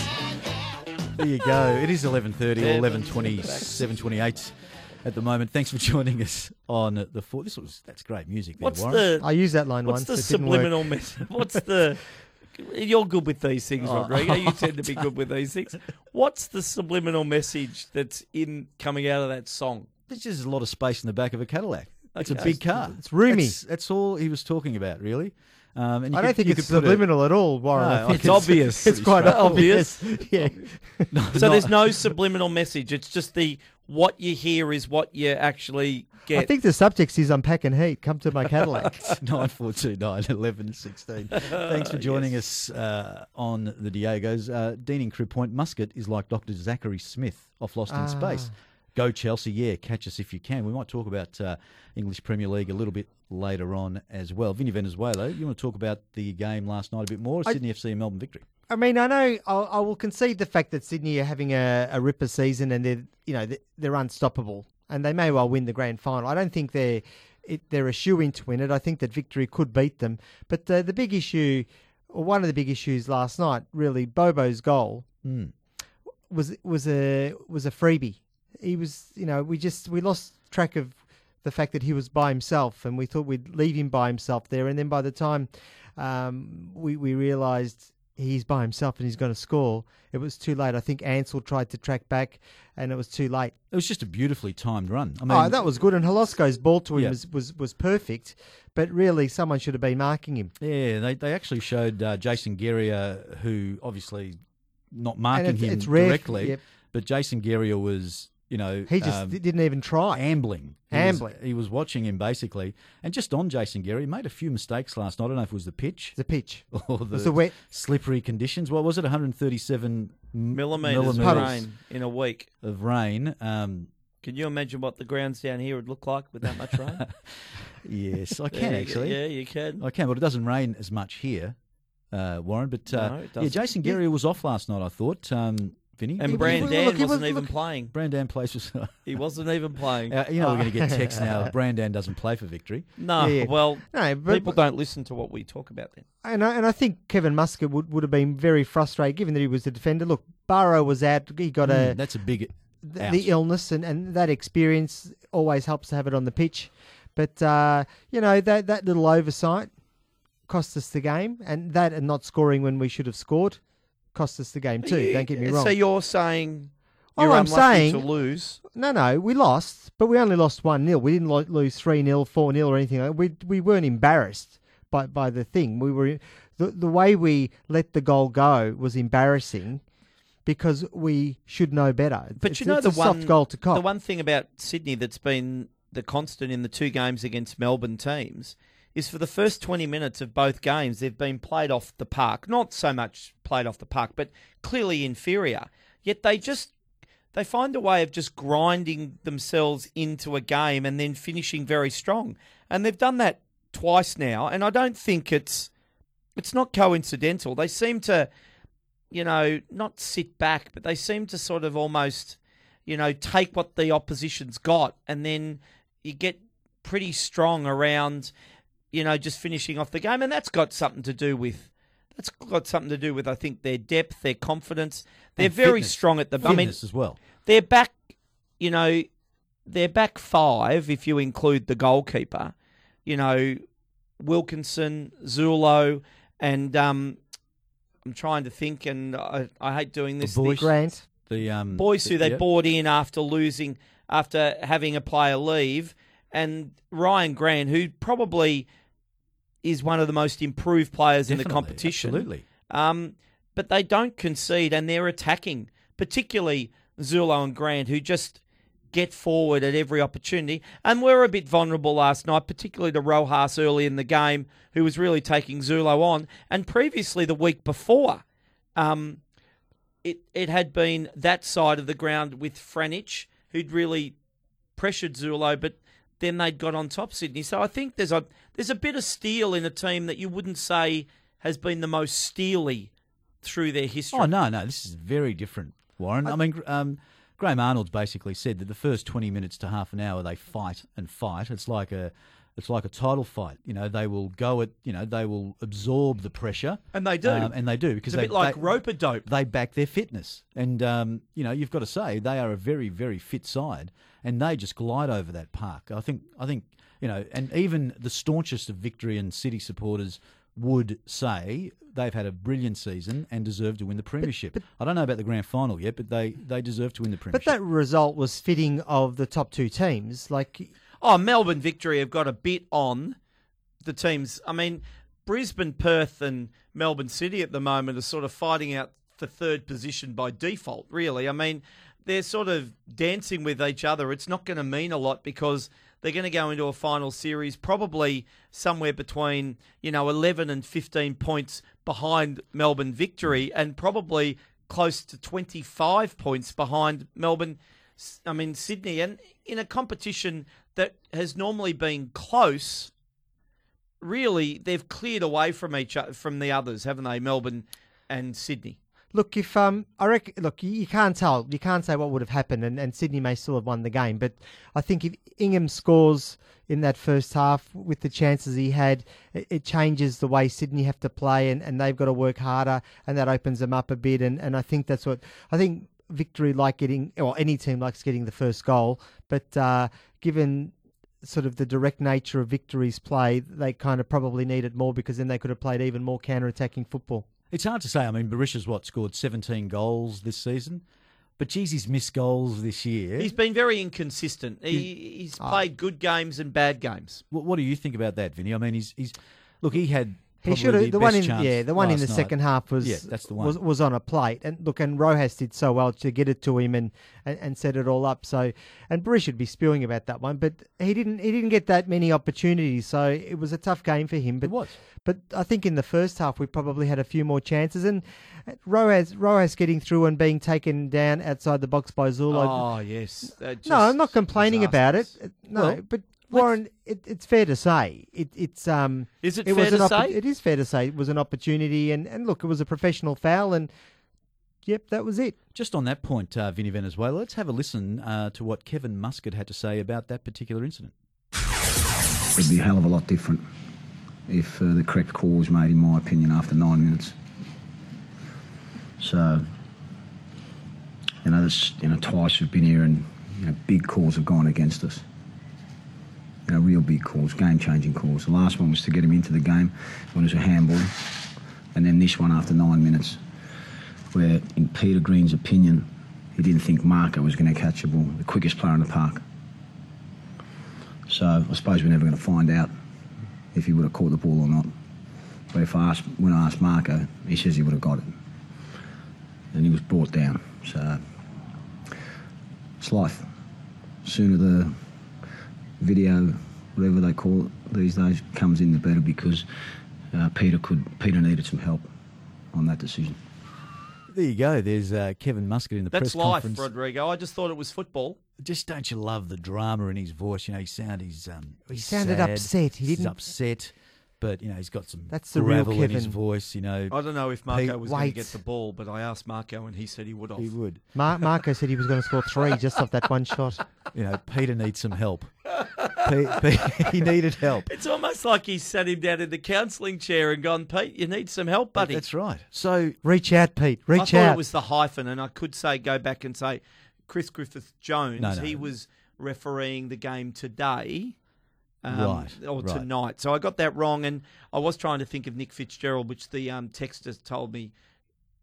There you go. It is eleven thirty or eleven twenty, seven twenty-eight. At the moment, thanks for joining us on the four. This was that's great music. There, what's Warren. the? I used that line what's once. What's the subliminal message? What's the? You're good with these things, oh, Rodrigo. You tend to be good with these things. What's the subliminal message that's in coming out of that song? there's just a lot of space in the back of a Cadillac. It's okay. a big car. It's roomy. That's, that's all he was talking about, really. Um, and you I could, don't think you it's subliminal a, at all, Warren. No, it's, it's obvious. It's quite obvious. obvious. Yeah. No, so not, there's no subliminal message. It's just the what you hear is what you actually get. I think the subtext is I'm packing heat. Come to my Cadillac. nine four two nine, eleven sixteen Thanks for joining yes. us uh, on the Diegos. Uh, Dean in Crew Point, Muscat is like Doctor Zachary Smith off Lost ah. in Space. Go Chelsea, yeah, catch us if you can. We might talk about uh, English Premier League a little bit later on as well. Vinny Venezuela, you want to talk about the game last night a bit more, I, Sydney F C and Melbourne Victory? I mean, I know I'll, I will concede the fact that Sydney are having a, a ripper season and they're, you know, they're unstoppable and they may well win the grand final. I don't think they're, it, they're a shoo-in to win it. I think that Victory could beat them. But uh, the big issue, or one of the big issues last night, really, Bobo's goal mm. was was a was a freebie. He was, you know, we just, we lost track of the fact that he was by himself and we thought we'd leave him by himself there. And then by the time um, we, we realised he's by himself and he's going to score, it was too late. I think Ansell tried to track back and it was too late. It was just a beautifully timed run. I mean, oh, that was good. And Holosco's ball to him yeah. was, was, was perfect, but really someone should have been marking him. Yeah, they, they actually showed uh, Jason Guerrier, who obviously not marking it's, him it's directly, yep. but Jason Guerrier was... You know, he just um, didn't even try. Ambling. He ambling. Was, he was watching him basically. And just on Jason Guerrier, he made a few mistakes last night. I don't know if it was the pitch. The pitch. Or the, the wet. slippery conditions. Well, was it one hundred thirty-seven millimetres, millimetres of rain in a week? Of rain. Um, can you imagine what the grounds down here would look like with that much rain? Yes, I can yeah, actually. Yeah, you can. I can, but it doesn't rain as much here, uh, Warren. But uh, no, it doesn't. Yeah, Jason Guerrier yeah. was off last night, I thought. Um, Vinny. And Brandan wasn't, wasn't even look. playing. Brandan plays was he wasn't even playing. Uh, you know oh. we're going to get texts now. Brandan doesn't play for Victory. No, yeah. well, no, but, people don't listen to what we talk about then. And I, and I think Kevin Muscat would, would have been very frustrated, given that he was the defender. Look, Barrow was out. He got mm, a that's a big th- the illness, and, and that experience always helps to have it on the pitch. But uh, you know that that little oversight cost us the game, and that and not scoring when we should have scored. Cost us the game too. You, don't get me wrong. So you're saying you're oh, I'm saying, to lose? No, no, we lost, but we only lost one nil. We didn't lo- lose three nil, four nil, or anything. We we weren't embarrassed by, by the thing. We were the the way we let the goal go was embarrassing because we should know better. But it's, you know it's the a one soft goal to cop. The one thing about Sydney that's been the constant in the two games against Melbourne teams is for the first twenty minutes of both games, they've been played off the park. Not so much played off the park, but clearly inferior. Yet they just, they find a way of just grinding themselves into a game and then finishing very strong. And they've done that twice now. And I don't think it's, it's not coincidental. They seem to, you know, not sit back, but they seem to sort of almost, you know, take what the opposition's got. And then you get pretty strong around... You know, just finishing off the game, and that's got something to do with that's got something to do with I think their depth, their confidence. They're and very fitness. strong at the moment. Fitness I mean, as well. They're back. You know, they're back five if you include the goalkeeper. You know, Wilkinson, Zullo, and um, I'm trying to think, and I, I hate doing this. The boys, Grant, the um, boys the, who they yeah. bought in after losing, after having a player leave, and Ryan Grant, who probably is one of the most improved players Definitely, in the competition. Absolutely. Um, but they don't concede and they're attacking, particularly Zullo and Grant, who just get forward at every opportunity. And we were a bit vulnerable last night, particularly to Rojas early in the game, who was really taking Zullo on. And previously, the week before, um, it, it had been that side of the ground with Franich, who'd really pressured Zullo, but then they'd got on top, Sydney. So I think there's a there's a bit of steel in a team that you wouldn't say has been the most steely through their history. Oh, no, no. This is very different, Warren. I, I mean, um, Graham Arnold's basically said that the first twenty minutes to half an hour, they fight and fight. It's like a it's like a title fight. You know, they will go at, you know, they will absorb the pressure. And they do. Um, and they do. Because it's a they, bit like rope-a-dope. They back their fitness. And, um, you know, you've got to say they are a very, very fit side. And they just glide over that park. I think, I think, you know, and even the staunchest of Victory and City supporters would say they've had a brilliant season and deserve to win the premiership. But, but, I don't know about the grand final yet, but they, they deserve to win the premiership. But that result was fitting of the top two teams. Like, oh, Melbourne Victory have got a bit on the teams. I mean, Brisbane, Perth and Melbourne City at the moment are sort of fighting out for third position by default, really. I mean, they're sort of dancing with each other. It's not going to mean a lot because they're going to go into a final series probably somewhere between, you know, eleven and fifteen points behind Melbourne Victory and probably close to twenty-five points behind Melbourne, I mean, Sydney. And in a competition that has normally been close, really, they've cleared away from each other, from the others, haven't they, Melbourne and Sydney? Look, if um, I reckon, look, you can't tell, you can't say what would have happened, and, and Sydney may still have won the game. But I think if Ingham scores in that first half with the chances he had, it, it changes the way Sydney have to play, and, and they've got to work harder, and that opens them up a bit. And, and I think that's what I think. Victory like getting, or any team likes getting the first goal, but uh, given sort of the direct nature of Victory's play, they kind of probably needed more because then they could have played even more counter-attacking football. It's hard to say. I mean, Barisha's what, scored seventeen goals this season? But, geez, he's missed goals this year. He's been very inconsistent. He, he's played oh. good games and bad games. What, what do you think about that, Vinny? I mean, he's... he's look, he had... He should have the, the one in yeah the one in the night. second half was yeah, that's the one. was was on a plate, and look, and Rojas did so well to get it to him and, and, and set it all up. So, and Bruce should be spewing about that one, but he didn't he didn't get that many opportunities, so it was a tough game for him. But it was. But I think in the first half we probably had a few more chances, and Rojas Rojas getting through and being taken down outside the box by Zullo. Oh yes, no, I'm not complaining disastrous. about it. No, well, but. Warren, it, it's fair to say it, it's um. Is it, it fair was to oppo- say? It is fair to say it was an opportunity, and, and look, it was a professional foul, and yep, that was it. Just on that point, uh, Vinny Venezuela, let's have a listen uh, to what Kevin Muscat had to say about that particular incident. It would be a hell of a lot different if uh, the correct call was made, in my opinion, after nine minutes. So, you know, this, you know, twice we've been here, and you know, big calls have gone against us. You know, real big calls, game-changing calls. The last one was to get him into the game when it was a handball. And then this one after nine minutes, where, in Peter Green's opinion, he didn't think Marco was going to catch the ball, the quickest player in the park. So I suppose we're never going to find out if he would have caught the ball or not. But if I asked, when I asked Marco, he says he would have got it. And he was brought down. So it's life. Sooner the... video, whatever they call it these days, comes in the better, because uh, Peter could Peter needed some help on that decision. There you go. There's uh, Kevin Muscat in the That's press life, conference. That's life, Rodrigo. I just thought it was football. Just don't you love the drama in his voice? You know, he sound he's um he sounded sad, upset. He didn't he's upset, but you know he's got some That's the gravel real in his voice. You know, I don't know if Marco Pete, was going to get the ball, but I asked Marco and he said he would. Off. He would. Mar- Marco said he was going to score three just off that one shot. You know, Peter needs some help. Pete, Pete, he needed help. It's almost like he sat him down in the counselling chair and gone, Pete, you need some help, buddy. That's right. So reach out, Pete. Reach out. I thought out. It was the hyphen, and I could say go back and say Chris Griffith-Jones. No, no. He was refereeing the game today, um, right, or right. tonight. So I got that wrong, and I was trying to think of Nick Fitzgerald, which the um, texter told me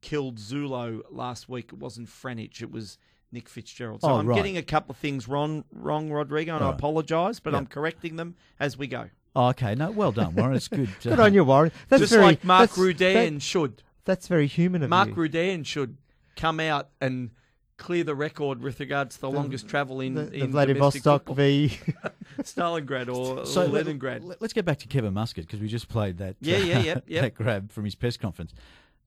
killed Zullo last week. It wasn't Franich. It was. Nick Fitzgerald. So oh, I'm right. getting a couple of things wrong, wrong Rodrigo, and right. I apologise, but yep. I'm correcting them as we go. Oh, okay. No, well done, Warren. It's good. good on you, Warren. That's Just very, like Mark Rudan that, should. That's very human of Mark you. Mark Rudan should come out and clear the record with regards to the, the longest travel in the, in the Vladivostok v. Stalingrad or, so or Leningrad. Let, let's get back to Kevin Muscat, because we just played that, yeah, uh, yeah, yep, yep. that grab from his press conference.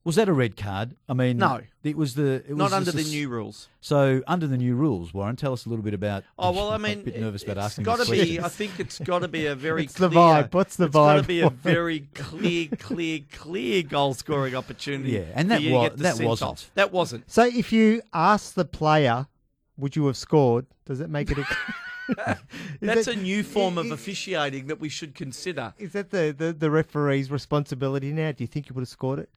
Was that a red card? I mean, no. It was the it not was under the, the new rules. So under the new rules, Warren, tell us a little bit about. Oh well, I mean, a bit nervous about asking. Got to be. I think it's got to be a very. It's clear, the vibe. What's the it's vibe? It's got to be a very clear, clear, clear goal scoring opportunity. Yeah, and that was that wasn't off. that wasn't. So if you ask the player, would you have scored? Does it make it? A... That's that, a new form is, of officiating that we should consider. Is that the, the, the referee's responsibility now? Do you think you would have scored it?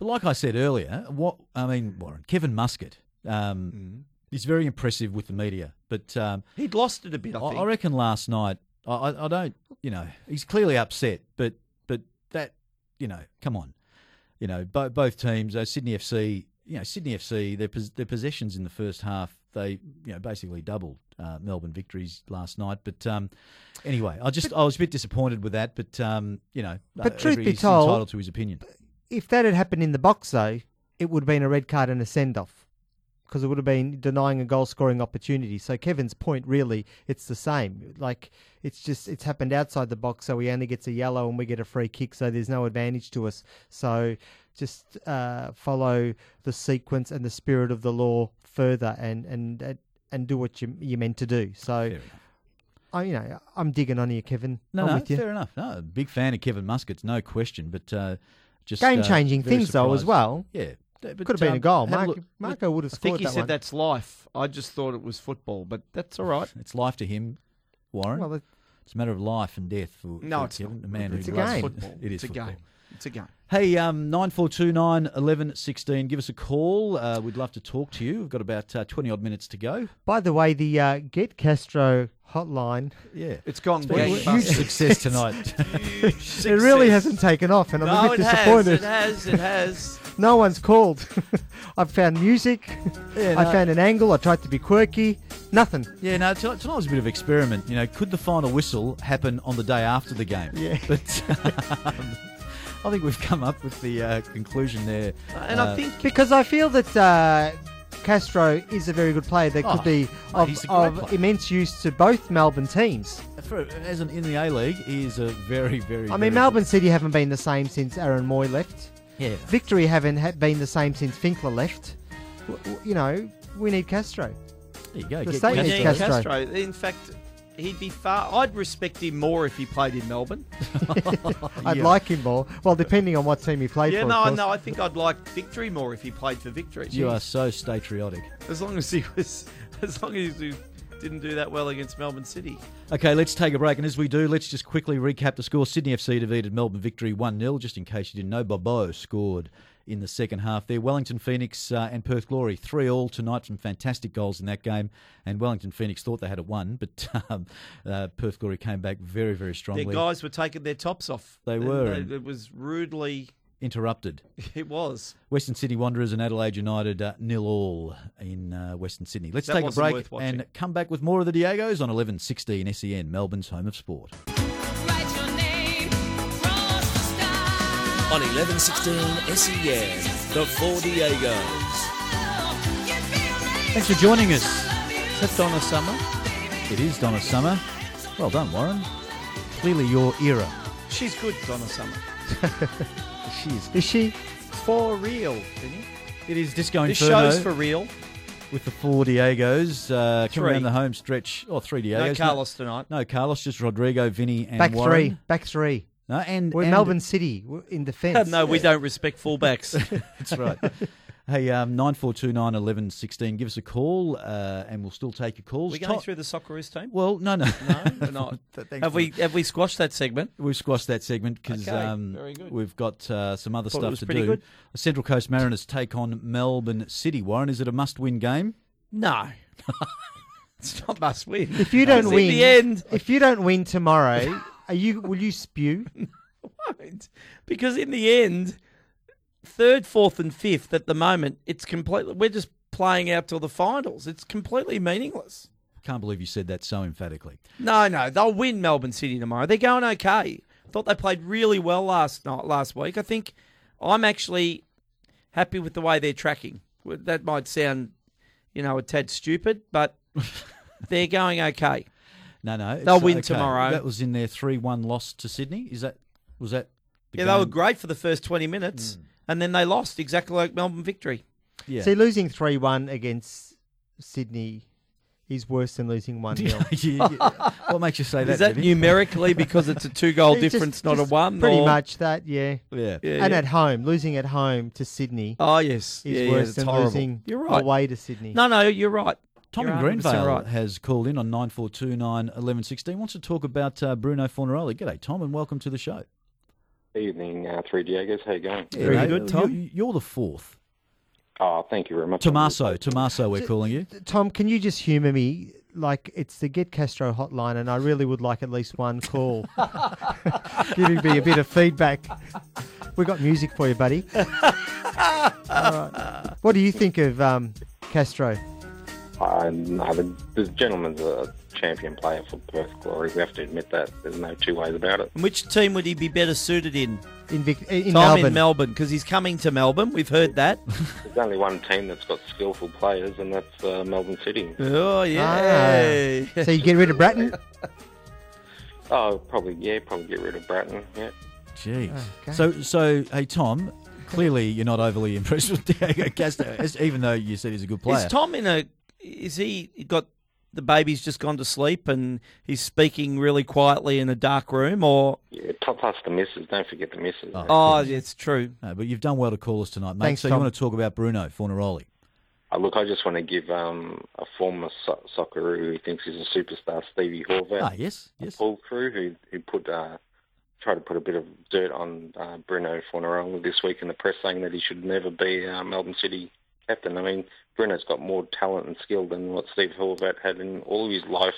But like I said earlier, what I mean, Warren, Kevin Muscat, um, mm. he's very impressive with the media. But um, he'd lost it a bit, I, I think. I reckon last night, I, I don't, you know, he's clearly upset. But, but that, you know, come on. you know, bo- both teams, uh, Sydney F C, you know, Sydney F C, their pos- their possessions in the first half, they, you know, basically doubled uh, Melbourne Victory's last night. But um, anyway, I just but, I was a bit disappointed with that. But um, you know, but uh, truth be told, entitled to his opinion. If that had happened in the box, though, it would have been a red card and a send off, because it would have been denying a goal-scoring opportunity. So Kevin's point, really, it's the same. Like, it's just, it's happened outside the box, so he only gets a yellow and we get a free kick, so there's no advantage to us. So just uh, follow the sequence and the spirit of the law further and and, and do what you, you're meant to do. So, I, you know, I'm digging on you, Kevin. No, I'm no, with you. Fair enough. No, big fan of Kevin Muscat's, no question. But uh, just game-changing uh, things, surprised. though, as well. Yeah. But, Could have um, been a goal. Mark, a Marco would have scored that one. I think he that said one. That's life. I just thought it was football, but that's all right. It's life to him, Warren. Well, it's a matter of life and death for, no, for it's Kevin, not. A man it's who a loves game. Football. It is it's football. A game. It's a game. Hey, um, nine four two nine, one one one six, give us a call. Uh, we'd love to talk to you. We've got about uh, twenty-odd minutes to go. By the way, the uh, Get Castro hotline. Yeah. It's gone. It's been a huge success tonight. Huge success. It really hasn't taken off, and no, I'm a bit it disappointed. Has, it has, it has. No one's called. I've found music. Yeah, no. I found an angle. I tried to be quirky. Nothing. Yeah, no, tonight was a bit of an experiment. You know, could the final whistle happen on the day after the game? Yeah. But um, I think we've come up with the uh, conclusion there. Uh, and uh, I think... Because I feel that uh, Castro is a very good player that oh, could be of, of immense use to both Melbourne teams. For, as an, in the A-League, he is a very, very... I mean, very Melbourne good. City haven't been the same since Aaron Moy left. Yeah. Victory haven't been the same since Finkler left. You know, we need Castro. There you go. The state needs Castro. Castro. In fact, he'd be far... I'd respect him more if he played in Melbourne. I'd yeah. like him more. Well, depending on what team he played yeah, for. Yeah, no, no, I think I'd like Victory more if he played for Victory. You Jeez. Are so statriotic. As long as he was... As long as he... didn't do that well against Melbourne City. Okay, let's take a break. And as we do, let's just quickly recap the score. Sydney F C defeated Melbourne Victory one nil. Just in case you didn't know, Bobo scored in the second half there. Wellington Phoenix uh, and Perth Glory, three all tonight. Some fantastic goals in that game. And Wellington Phoenix thought they had it won, but um, uh, Perth Glory came back very, very strongly. Their guys were taking their tops off. They were. It, it was rudely... interrupted. It was. Western Sydney Wanderers and Adelaide United uh, nil all in uh, Western Sydney. Let's that take a break and come back with more of the Diegos on eleven sixteen S E N, Melbourne's home of sport. Write your name across the sky. On eleven sixteen S E N, the Four Diegos. Thanks for joining us. Is that Donna Summer? It is Donna Summer. Well done, Warren. Clearly your era. She's good, Donna Summer. She is. Is she? For real, Vinny. It is Disco Inferno. This show's for real. With the Four Diegos. Uh, coming down the home stretch. Oh, three Diegos. No Carlos no, tonight. No Carlos, just Rodrigo, Vinny and back Warren. Three. Back three. No, and, We're and Melbourne City We're in defence. No, yeah. We don't respect fullbacks. That's right. Hey, um, nine four two nine, one one one six, give us a call uh, and we'll still take your calls. Are we going through the Socceroos team? Well, no, no. No, we're not. have, we, have we squashed that segment? We've squashed that segment because okay, um, we've got uh, some other Thought stuff to do. Good. Central Coast Mariners take on Melbourne City. Warren, is it a must-win game? No. It's not must-win. If you don't win, the end. If you don't win tomorrow, are you? will you spew? I won't. Because in the end... Third, fourth, and fifth at the moment, it's completely. We're just playing out till the finals. It's completely meaningless. Can't believe you said that so emphatically. No, no, they'll win Melbourne City tomorrow. They're going okay. Thought they played really well last night, last week. I think I'm actually happy with the way they're tracking. That might sound, you know, a tad stupid, but they're going okay. No, no, they'll win okay. tomorrow. That was in their three one loss to Sydney. Is that was that? The yeah, game? They were great for the first twenty minutes. Mm. And then they lost, exactly like Melbourne Victory. Yeah. See, losing three one against Sydney is worse than losing one nil. What makes you say that? Is that numerically because it's a two-goal difference, just, not just a one? Pretty or... much that, yeah. yeah. yeah and yeah. at home, losing at home to Sydney oh, yes. is yeah, worse yeah, than horrible. losing right. away to Sydney. No, no, you're right. Tom in Greenvale right. has called in on nine four two nine, one one one six, wants to talk about uh, Bruno Fornaroli. G'day, Tom, and welcome to the show. Evening, uh, Three Diegos. How you going? Yeah, Very good, Tom. You're, you're the fourth. Oh, thank you very much. Tommaso, Tommaso, we're so, calling you. Tom, can you just humour me? Like, it's the Get Castro hotline, and I really would like at least one call. Giving me a bit of feedback. We've got music for you, buddy. All right. What do you think of um, Castro? Uh, no, the, the gentleman's a champion player for Perth Glory. We have to admit that. There's no two ways about it. And which team would he be better suited in? In, Vic- in Melbourne. I'm in Melbourne, because he's coming to Melbourne. We've heard that. There's only one team that's got skillful players, and that's uh, Melbourne City. Oh, yeah. Ah. So you get rid of Bratton? Oh, probably, yeah, probably get rid of Bratton, yeah. Jeez. Okay. So, so hey, Tom, clearly you're not overly impressed with Diego Castro, even though you said he's a good player. Is Tom in a... Is he got... The baby's just gone to sleep and he's speaking really quietly in a dark room, or... Yeah, top us the missus. Don't forget the missus. Oh, oh yeah, it's true. No, but you've done well to call us tonight, mate. Thanks, so Tom. You want to talk about Bruno Fornaroli? Oh, look, I just want to give um, a former so- Socceroo who thinks he's a superstar, Stevie Horvath. Ah, yes, yes. Paul Crew, who, who put... Uh, tried to put a bit of dirt on uh, Bruno Fornaroli this week in the press, saying that he should never be uh, Melbourne City captain. I mean, Bruno's got more talent and skill than what Steve Horvath had in all of his life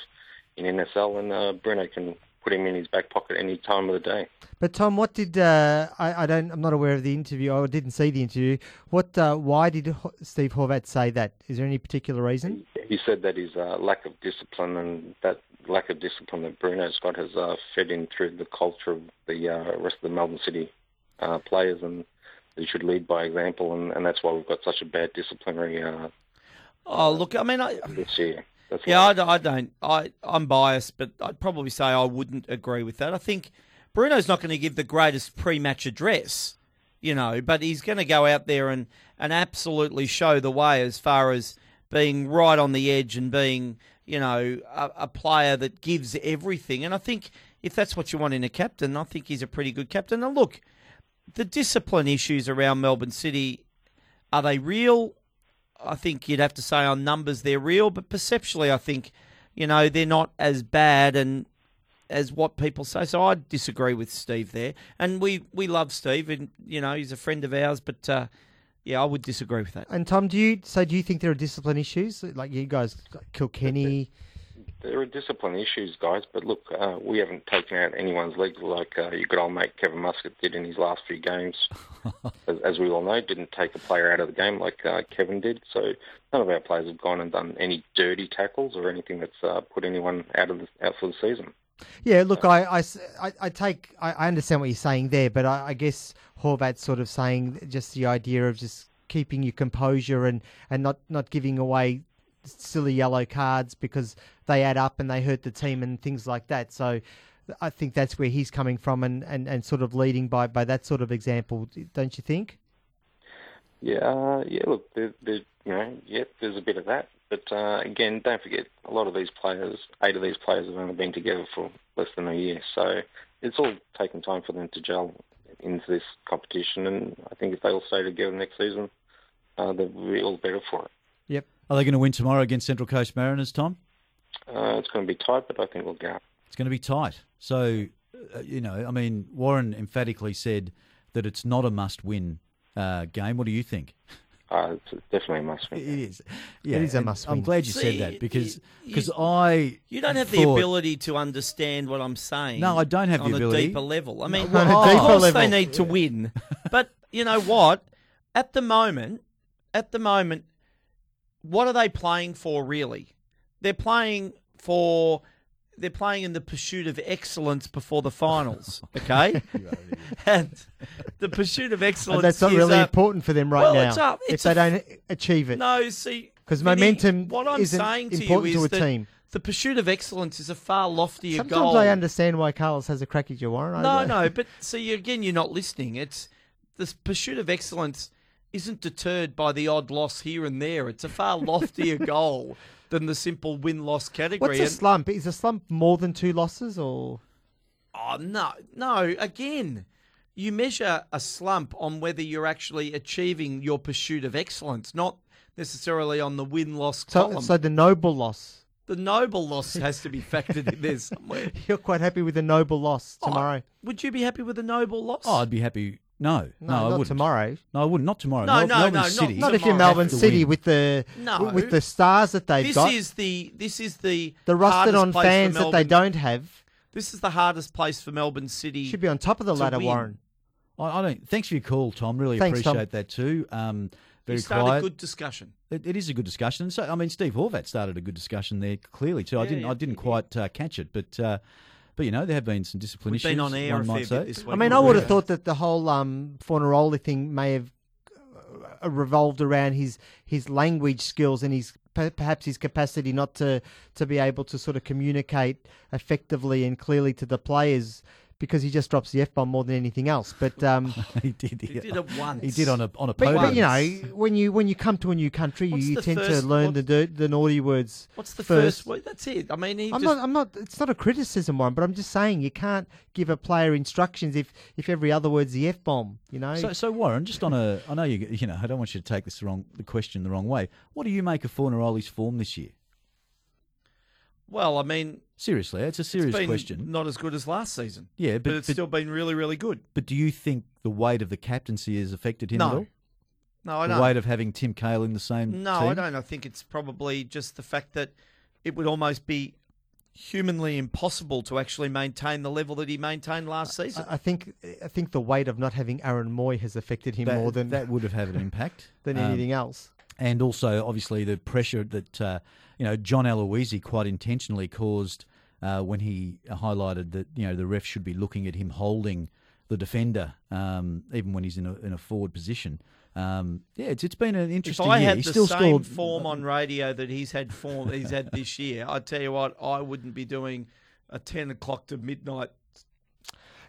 in N S L, and uh, Bruno can put him in his back pocket any time of the day. But Tom, what did uh, I, I don't? I'm not aware of the interview. I didn't see the interview. What? Uh, why did Ho- Steve Horvath say that? Is there any particular reason? He, he said that his uh, lack of discipline and that lack of discipline that Bruno's got has uh, fed in through the culture of the uh, rest of the Melbourne City uh, players, and they should lead by example, and, and that's why we've got such a bad disciplinary. Uh, oh, look, I mean, I, this year. That's yeah, I, I don't. I, I'm biased, but I'd probably say I wouldn't agree with that. I think Bruno's not going to give the greatest pre-match address, you know, but he's going to go out there and, and absolutely show the way as far as being right on the edge and being, you know, a, a player that gives everything. And I think if that's what you want in a captain, I think he's a pretty good captain. And look, the discipline issues around Melbourne City, are they real? I think you'd have to say on numbers they're real, but perceptually I think, you know, they're not as bad and as what people say. So I disagree with Steve there. And we, we love Steve, and, you know, he's a friend of ours, but, uh, yeah, I would disagree with that. And, Tom, do you so do you think there are discipline issues? Like you guys, like Kilkenny... There are discipline issues, guys, but look, uh, we haven't taken out anyone's leg like uh, your good old mate Kevin Muscat did in his last few games. as, as we all know, didn't take a player out of the game like uh, Kevin did. So none of our players have gone and done any dirty tackles or anything that's uh, put anyone out of the, out for the season. Yeah, look, so. I, I, I take I, I understand what you're saying there, but I, I guess Horvath's sort of saying just the idea of just keeping your composure and, and not, not giving away silly yellow cards because they add up and they hurt the team and things like that. So I think that's where he's coming from and, and, and sort of leading by, by that sort of example, don't you think? Yeah, uh, yeah. Look, there, there, you know, yeah, there's a bit of that. But uh, again, don't forget, a lot of these players, eight of these players have only been together for less than a year. So it's all taken time for them to gel into this competition. And I think if they all stay together next season, uh, they'll be all better for it. Yep. Are they going to win tomorrow against Central Coast Mariners, Tom? Uh, it's going to be tight, but I think we'll go. It's going to be tight. So, uh, you know, I mean, Warren emphatically said that it's not a must-win uh, game. What do you think? Uh, it's definitely a must-win game. It is. Yeah, it is a must-win. I'm glad you See, said that because you, cause I You don't have thought, the ability to understand what I'm saying. No, I don't have the ability. On a deeper level. I mean, no, well, of course level. they need yeah. to win. But you know what? At the moment, at the moment, what are they playing for, really? They're playing for, they're playing in the pursuit of excellence before the finals, okay? And the pursuit of excellence. And that's not is really up, important for them right well, now. It's up, it's if a, they don't achieve it. No, see, because momentum. What I'm isn't saying to important you is to a that team. The pursuit of excellence is a far loftier Sometimes goal. Sometimes I understand why Carlos has a crack at you, Warren. No, no, but see, again, you're not listening. It's the pursuit of excellence isn't deterred by the odd loss here and there. It's a far loftier goal than the simple win-loss category. What's a slump? Is a slump more than two losses or? Oh, no. No, again, you measure a slump on whether you're actually achieving your pursuit of excellence, not necessarily on the win-loss column. So, so the noble loss. The noble loss has to be factored in there somewhere. You're quite happy with a noble loss tomorrow. Oh, would you be happy with a noble loss? Oh, I'd be happy... No, no, no, I wouldn't tomorrow. No, I wouldn't. Not tomorrow. No, no, Melbourne no, City. Not, not if you're Melbourne City with the no. with the stars that they've this got. This is the this is the the rusted on fans that they don't have. This is the hardest place for Melbourne City. Should be on top of the ladder, win. Warren. I, I don't. Thanks for your call, Tom. Really thanks, appreciate Tom. that too. Um, very you started quiet. a good discussion. It, it is a good discussion. And so, I mean, Steve Horvat started a good discussion there clearly too. Yeah, I didn't. Yeah, I didn't yeah. quite uh, catch it, but. Uh, But, you know, there have been some discipline We've issues. We've been on air a fair bit this week. I mean, I would have thought that the whole um, Fornaroli thing may have uh, revolved around his his language skills and his perhaps his capacity not to, to be able to sort of communicate effectively and clearly to the players because he just drops the F-bomb more than anything else. But um, he did. He, he did it once. He did on a, on a podium. But, you know, when you when you come to a new country, you, you tend first, to learn the, the naughty words What's the first, first word? That's it. I mean, he I'm, just... not, I'm not... It's not a criticism, Warren, but I'm just saying you can't give a player instructions if, if every other word's the F-bomb, you know? So, so Warren, just on a... I know, you You know, I don't want you to take this wrong, the question the wrong way. What do you make of Fornaroli's form this year? Well, I mean... Seriously, it's a serious it's been question. Not as good as last season. Yeah, but, but it's but, still been really, really good. But do you think the weight of the captaincy has affected him no. at all? No, I don't. The weight of having Tim Cahill in the same no, team? I don't. I think it's probably just the fact that it would almost be humanly impossible to actually maintain the level that he maintained last season. I, I think I think the weight of not having Aaron Moy has affected him that, more than... That would have had an impact. Than um, anything else. And also, obviously, the pressure that... Uh, You know, John Aloisi quite intentionally caused uh, when he highlighted that, you know, the ref should be looking at him holding the defender, um, even when he's in a, in a forward position. Um, yeah, it's it's been an interesting year. If I year. had he's the still same scored... form on radio that he's had form he's had this year, I tell you what, I wouldn't be doing a ten o'clock to midnight.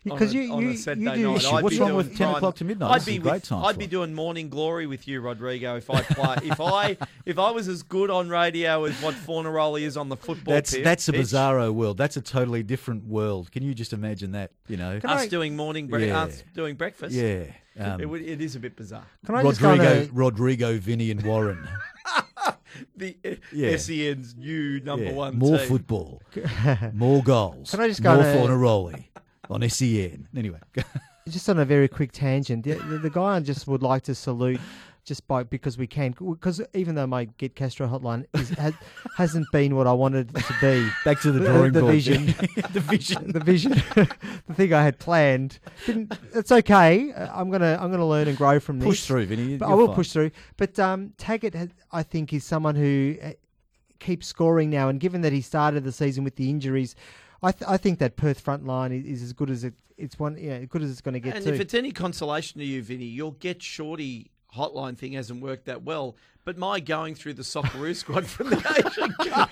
Because you, you, you do. What's wrong with ten o'clock to midnight? I'd be great time. I'd be doing morning glory with you, Rodrigo. If I play, if I if I was as good on radio as what Fornaroli is on the football, that's pitch, that's a bizarro world. That's a totally different world. Can you just imagine that? You know, Can us I, doing morning, bre- yeah. us doing breakfast. Yeah, um, it, it is a bit bizarre. Can I Rodrigo, just kinda... Rodrigo, Vinny, and Warren. The yeah. S E N's new number yeah. one. More team. Football, more goals. Can I just go more Fornaroli? On S E N. Anyway. Just on a very quick tangent, the, the, the guy I just would like to salute just by because we can, because even though my Get Castro hotline is, has, hasn't been what I wanted it to be. Back to the drawing the, the board. Vision, the vision. The vision. The thing I had planned. Didn't, it's okay. I'm going to I'm gonna learn and grow from this. Push through, Vinny. I will fine. push through. But um, Taggart, has, I think, is someone who keeps scoring now. And given that he started the season with the injuries, I, th- I think that Perth front line is, is as good as it, it's one, you know, as good as it's going to get. And too. If it's any consolation to you, Vinny, your Get Shorty hotline thing hasn't worked that well. But my going through the Socceroo squad from the Asian Cup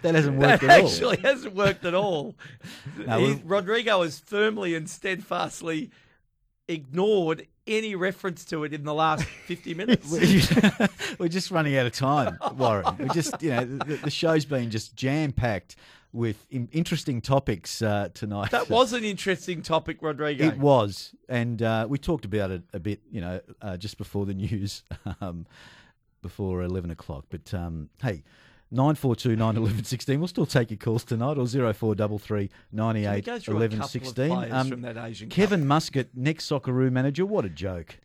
that hasn't worked that at all. Actually, hasn't worked at all. No, he, Rodrigo has firmly and steadfastly ignored any reference to it in the last fifty minutes. We're just running out of time, Warren. We just, you know, the, the show's been just jam packed with interesting topics uh, tonight. That was an interesting topic, Rodrigo. It was. And uh, we talked about it a bit, you know, uh, just before the news, um, before eleven o'clock. But, um, hey, nine four two nine one one one six. We'll still take your calls tonight, or zero four double three ninety-eight eleven sixteen. Um, from that Asian Kevin Cup. Muscat, next Socceroo manager. What a joke.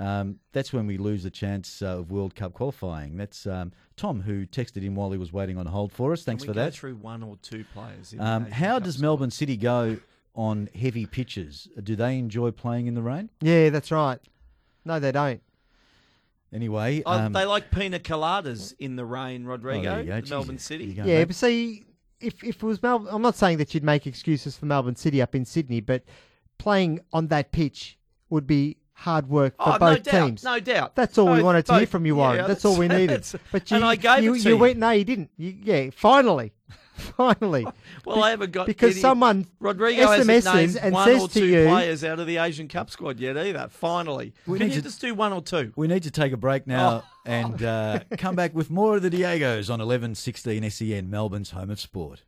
Um, that's when we lose the chance uh, of World Cup qualifying. That's um, Tom, who texted him while he was waiting on hold for us. Thanks Can we for go that. Through one or two players. In um, how Cup does sport? Melbourne City go on heavy pitches? Do they enjoy playing in the rain? Yeah, that's right. No, they don't. Anyway, oh, um, they like pina coladas in the rain, Rodrigo. Oh, Melbourne Jeez. City. Go, yeah, mate. But see, if if it was Melbourne, I'm not saying that you'd make excuses for Melbourne City up in Sydney, but playing on that pitch would be hard work for oh, both no doubt, teams. No doubt. That's all no, we wanted to both, hear from you, Warren. Yeah, that's, that's all we needed. But you, and I gave you, it to you. you. Went, no, you didn't. You, yeah, finally. Finally. well, Be- I haven't got... Because any, someone Rodrigo S M Ses and one says or two to you... players out of the Asian Cup squad yet either. Finally. We Can need you to, just do one or two? We need to take a break now oh. and uh, come back with more of the Diegos on eleven sixteen S E N, Melbourne's home of sport.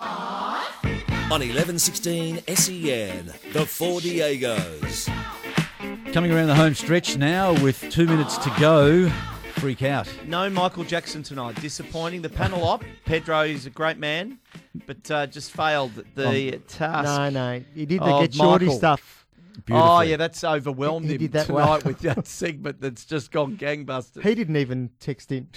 On eleven sixteen S E N, the Four Diegos. Coming around the home stretch now with two minutes to go. Freak out. No Michael Jackson tonight. Disappointing. The panel op. Pedro is a great man, but uh, just failed the um, task. No, no. He did the Get Shorty stuff. beautifully. Oh, yeah, that's overwhelmed he, he him tonight well. With that segment that's just gone gangbusters. He didn't even text in.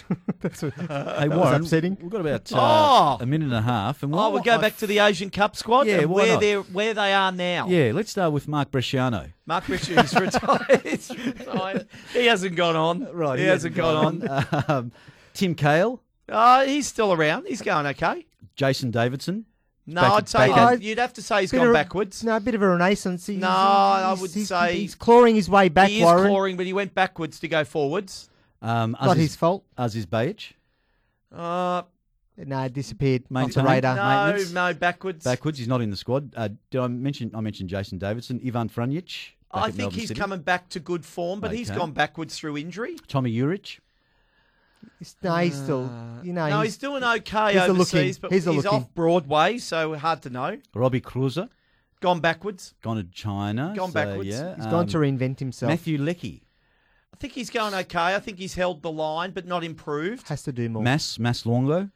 That's what, uh, hey, that Warren, was upsetting. We've got about uh, oh. a minute and a half. And we'll, oh, we'll go I, back to the Asian Cup squad yeah, and where, they're, where they are now. Yeah, let's start with Mark Bresciano. Mark Bresciano is retired. He's retired. He hasn't gone on. Right, He, he hasn't, hasn't gone, gone on. on. Um, Tim Cahill. Uh, he's still around. He's going okay. Jason Davidson. No, back, I'd say that, you'd have to say he's gone of, backwards. No, a bit of a renaissance. He's, no, he's, I would he's, say... He's clawing his way back, He is Warren. clawing, but he went backwards to go forwards. Um, Not his fault. Aziz Bayic. Uh, no, disappeared. Off the radar. No, maintenance. no, backwards. Backwards. He's not in the squad. Uh, did I mention I mentioned Jason Davidson. Ivan Franjic. I think Melbourne he's City. coming back to good form, but okay. he's gone backwards through injury. Tommy Urich. No, he's still, you know. No, he's, he's doing okay he's overseas, but he's, he's off Broadway, so hard to know. Robbie Cruiser. Gone backwards. Gone to China. Gone so, backwards. Yeah. He's um, gone to reinvent himself. Matthew Leckie. I think he's going okay. I think he's held the line, but not improved. Has to do more. Mass, Mass Longo.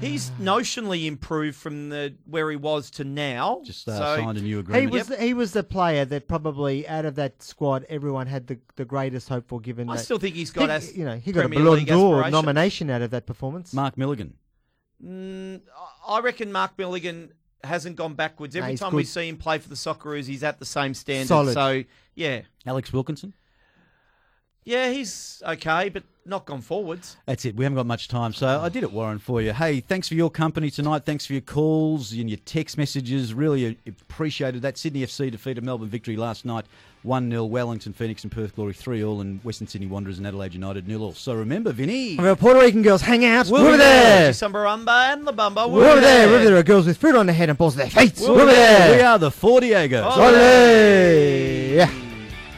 He's notionally improved from the where he was to now. Just uh, so signed a new agreement. He was yep. the, he was the player that probably out of that squad everyone had the, the greatest hope for. Given I that, still think he's got think, as you know he got Premier a Ballon d'Or nomination out of that performance. Mark Milligan. Mm, I reckon Mark Milligan hasn't gone backwards. Every no, time good. we see him play for the Socceroos, he's at the same standard. Solid. So yeah, Alex Wilkinson. Yeah, he's okay, but not gone forwards. That's it. We haven't got much time, so I did it, Warren, for you. Hey, thanks for your company tonight. Thanks for your calls and your text messages. Really appreciated that. Sydney F C defeated Melbourne Victory last night, one nil. Wellington Phoenix and Perth Glory three all, and Western Sydney Wanderers and Adelaide United nil all. So remember, Vinny, our Puerto Rican girls hang out. We'll, we'll be there. Sambaramba and La Bamba. We'll, we'll be there. there. We'll be there. Are girls with fruit on their head and balls on their feet. We'll, we'll be there. there. We are the Four Diegos. Olé. Olé. Yeah.